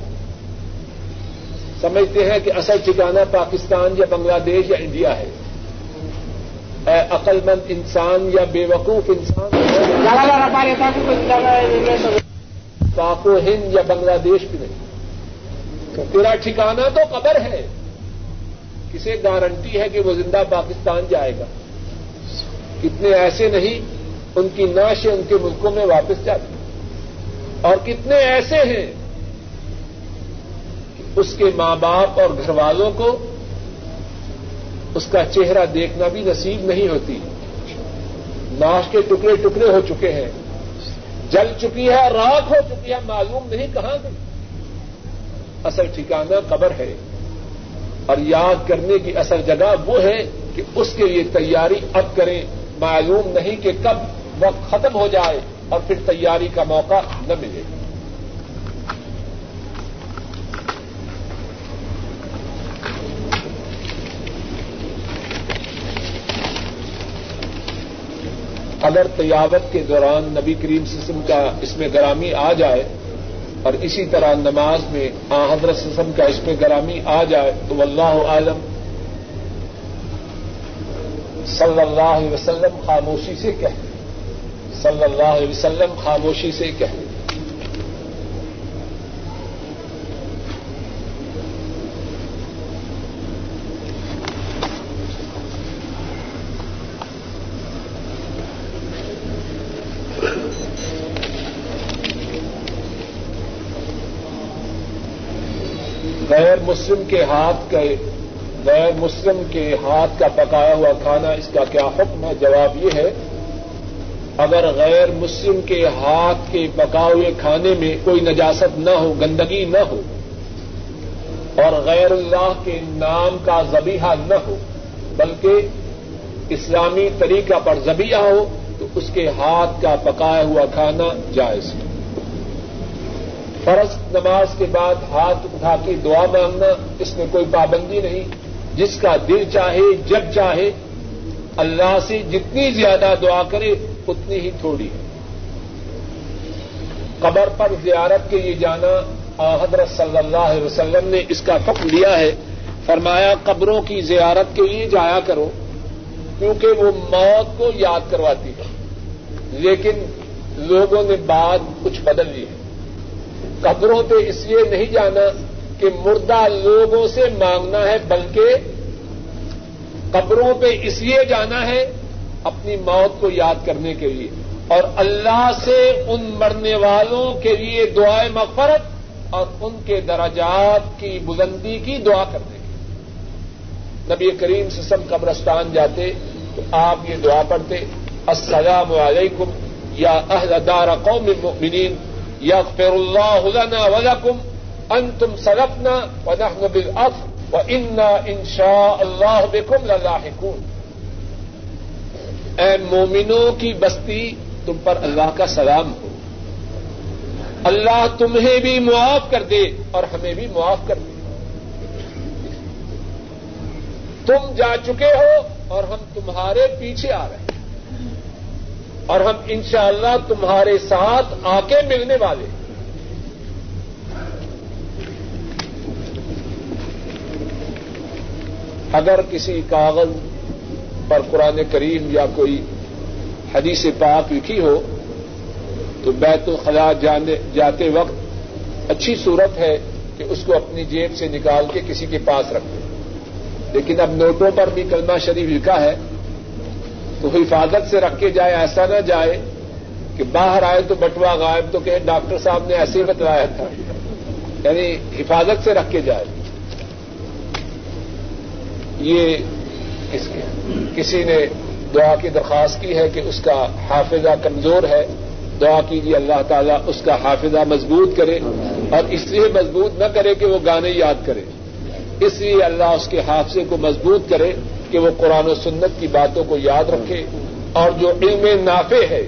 سمجھتے ہیں کہ اصل ٹھکانہ پاکستان یا بنگلہ دیش یا انڈیا ہے. اے عقل مند انسان یا بے وقوف انسان، پاک و ہند یا بنگلہ دیش بھی نہیں، تیرا ٹھکانہ تو قبر ہے، کسے گارنٹی ہے کہ وہ زندہ پاکستان جائے گا؟ کتنے ایسے نہیں ان کی نعشیں ان کے ملکوں میں واپس جاتی ہیں، اور کتنے ایسے ہیں کہ اس کے ماں باپ اور گھر والوں کو اس کا چہرہ دیکھنا بھی نصیب نہیں ہوتی، نعش کے ٹکڑے ٹکڑے ہو چکے ہیں، جل چکی ہے، راکھ ہو چکی ہے، معلوم نہیں کہاں گئی۔ اصل ٹھکانہ قبر ہے، اور یاد کرنے کی اصل جگہ وہ ہے کہ اس کے لیے تیاری اب کریں، معلوم نہیں کہ کب وقت ختم ہو جائے اور پھر تیاری کا موقع نہ ملے۔ اگر تلاوت کے دوران نبی کریم صلی اللہ علیہ وسلم کا اس میں گرامی آ جائے، اور اسی طرح نماز میں آن حضرت صلی اللہ علیہ وسلم کا اس میں گرامی آ جائے تو واللہ اعلم صلی اللہ علیہ وسلم خاموشی سے کہہ دیں، صلی اللہ علیہ وسلم خاموشی سے کہہ دیں۔ غیر مسلم کے ہاتھ کا پکایا ہوا کھانا، اس کا کیا حکم ہے؟ جواب یہ ہے، اگر غیر مسلم کے ہاتھ کے پکائے ہوئے کھانے میں کوئی نجاست نہ ہو، گندگی نہ ہو، اور غیر اللہ کے نام کا ذبیحہ نہ ہو، بلکہ اسلامی طریقہ پر ذبیحہ ہو، تو اس کے ہاتھ کا پکایا ہوا کھانا جائز ہے۔ فرض نماز کے بعد ہاتھ اٹھا کے دعا مانگنا، اس میں کوئی پابندی نہیں، جس کا دل چاہے جب چاہے اللہ سے جتنی زیادہ دعا کرے اتنی ہی تھوڑی ہے۔ قبر پر زیارت کے لیے جانا، حضرت صلی اللہ علیہ وسلم نے اس کا حکم لیا ہے، فرمایا قبروں کی زیارت کے لیے جایا کرو کیونکہ وہ موت کو یاد کرواتی ہے، لیکن لوگوں نے بات کچھ بدل لی ہے۔ قبروں پہ اس لیے نہیں جانا کہ مردہ لوگوں سے مانگنا ہے، بلکہ قبروں پہ اس لیے جانا ہے اپنی موت کو یاد کرنے کے لیے، اور اللہ سے ان مرنے والوں کے لیے دعائے مغفرت اور ان کے درجات کی بلندی کی دعا کرنے کے لیے۔ نبی کریم صلی اللہ علیہ وسلم قبرستان جاتے تو آپ یہ دعا پڑھتے، السلام علیکم یا اہل دار قوم المؤمنین یغفر اللہ لنا ولکم انتم سلفنا ونحن بالعفو وانا ان شاء اللہ بکم للاحقون۔ اے مومنوں کی بستی، تم پر اللہ کا سلام ہو، اللہ تمہیں بھی معاف کر دے اور ہمیں بھی معاف کر دے، تم جا چکے ہو اور ہم تمہارے پیچھے آ رہے ہیں، اور ہم انشاءاللہ تمہارے ساتھ آ کے ملنے والے۔ اگر کسی کاغذ پر قرآن کریم یا کوئی حدیث پاک لکھی ہو تو بیت الخلاء جاتے وقت اچھی صورت ہے کہ اس کو اپنی جیب سے نکال کے کسی کے پاس رکھ دیں، لیکن اب نوٹوں پر بھی کلمہ شریف لکھا ہے تو حفاظت سے رکھ کے جائے، ایسا نہ جائے کہ باہر آئے تو بٹوا غائب تو کہے ڈاکٹر صاحب نے ایسے بتلایا تھا، یعنی حفاظت سے رکھ کے جائے۔ یہ کسی نے دعا کی درخواست کی ہے کہ اس کا حافظہ کمزور ہے، دعا کیجیے اللہ تعالیٰ اس کا حافظہ مضبوط کرے، اور اس لیے مضبوط نہ کرے کہ وہ گانے یاد کرے، اس لیے اللہ اس کے حافظے کو مضبوط کرے کہ وہ قرآن و سنت کی باتوں کو یاد رکھے، اور جو علم نافع ہے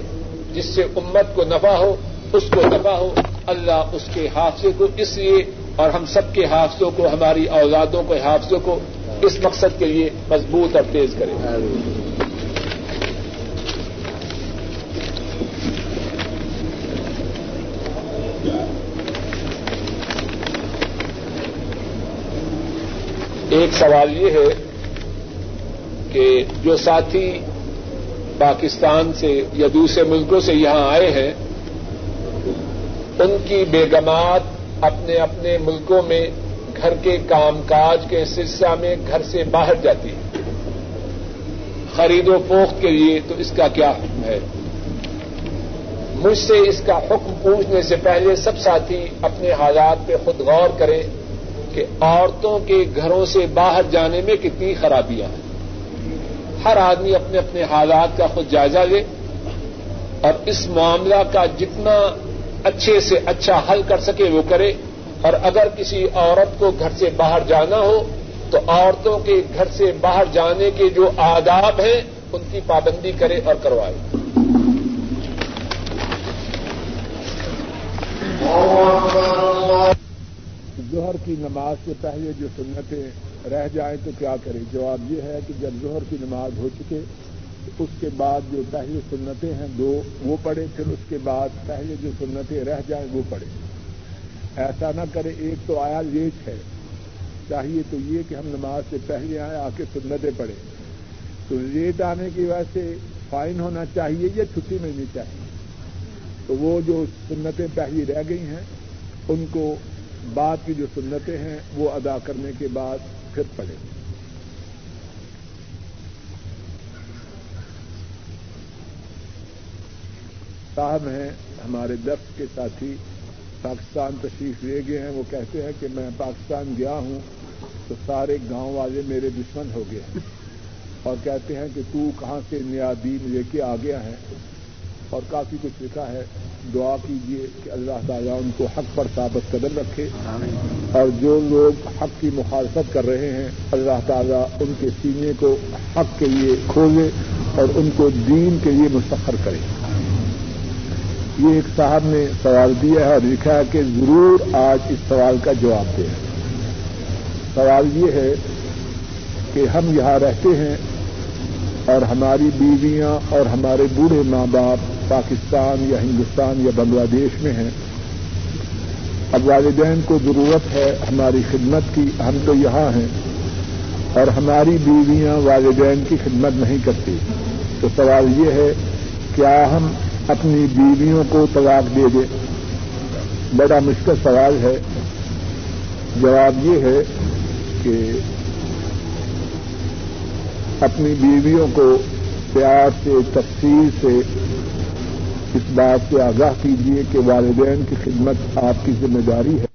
جس سے امت کو نفع ہو، اس کو نفع ہو، اللہ اس کے حافظے کو اس لیے اور ہم سب کے حافظوں کو، ہماری اولادوں کے حافظوں کو اس مقصد کے لیے مضبوط اور تیز کرے۔ ایک سوال یہ ہے کہ جو ساتھی پاکستان سے یا دوسرے ملکوں سے یہاں آئے ہیں، ان کی بیگمات اپنے اپنے ملکوں میں گھر کے کام کاج کے سلسلہ میں گھر سے باہر جاتی ہے خرید و فروخت کے لیے تو اس کا کیا حکم ہے؟ مجھ سے اس کا حکم پوچھنے سے پہلے سب ساتھی اپنے حالات پہ خود غور کریں کہ عورتوں کے گھروں سے باہر جانے میں کتنی خرابیاں ہیں. ہر آدمی اپنے اپنے حالات کا خود جائزہ لے اور اس معاملہ کا جتنا اچھے سے اچھا حل کر سکے وہ کرے. اور اگر کسی عورت کو گھر سے باہر جانا ہو تو عورتوں کے گھر سے باہر جانے کے جو آداب ہیں ان کی پابندی کرے اور کروائے. ظہر کی نماز سے پہلے جو سنتیں رہ جائیں تو کیا کریں؟ جواب یہ ہے کہ جب ظہر کی نماز ہو چکے اس کے بعد جو پہلے سنتیں ہیں دو وہ پڑھیں, پھر اس کے بعد پہلے جو سنتیں رہ جائیں وہ پڑھیں. ایسا نہ کریں ایک تو آیا لیٹ ہے, چاہیے تو یہ کہ ہم نماز سے پہلے آئیں آ کے سنتیں پڑھیں. تو لیٹ آنے کی وجہ سے فائن ہونا چاہیے یا چھٹی ملنی چاہیے. تو وہ جو سنتیں پہلی رہ گئی ہیں ان کو بعد کی جو سنتیں ہیں وہ ادا کرنے کے بعد پھر پڑھیں. صاحب ہیں ہمارے دفتر کے ساتھی, پاکستان تشریف لے گئے ہیں. وہ کہتے ہیں کہ میں پاکستان گیا ہوں تو سارے گاؤں والے میرے دشمن ہو گئے ہیں اور کہتے ہیں کہ تو کہاں سے نیا دین لے کے آ گیا ہے اور کافی کچھ لکھا ہے. دعا کیجیے کہ اللہ تعالیٰ ان کو حق پر ثابت قدم رکھے اور جو لوگ حق کی مخالفت کر رہے ہیں اللہ تعالیٰ ان کے سینے کو حق کے لیے کھولے اور ان کو دین کے لیے مسخر کرے. یہ ایک صاحب نے سوال دیا ہے اور لکھا ہے کہ ضرور آج اس سوال کا جواب دیں. سوال یہ ہے کہ ہم یہاں رہتے ہیں اور ہماری بیویاں اور ہمارے بوڑھے ماں باپ پاکستان یا ہندوستان یا بنگلہ دیش میں ہیں. اب والدین کو ضرورت ہے ہماری خدمت کی, ہم تو یہاں ہیں اور ہماری بیویاں والدین کی خدمت نہیں کرتی. تو سوال یہ ہے کیا ہم اپنی بیویوں کو طلاق دے دے؟ بڑا مشکل سوال ہے. جواب یہ ہے کہ اپنی بیویوں کو پیار سے تفصیل سے اس بات سے آگاہ کیجیے کہ والدین کی خدمت آپ کی ذمہ داری ہے.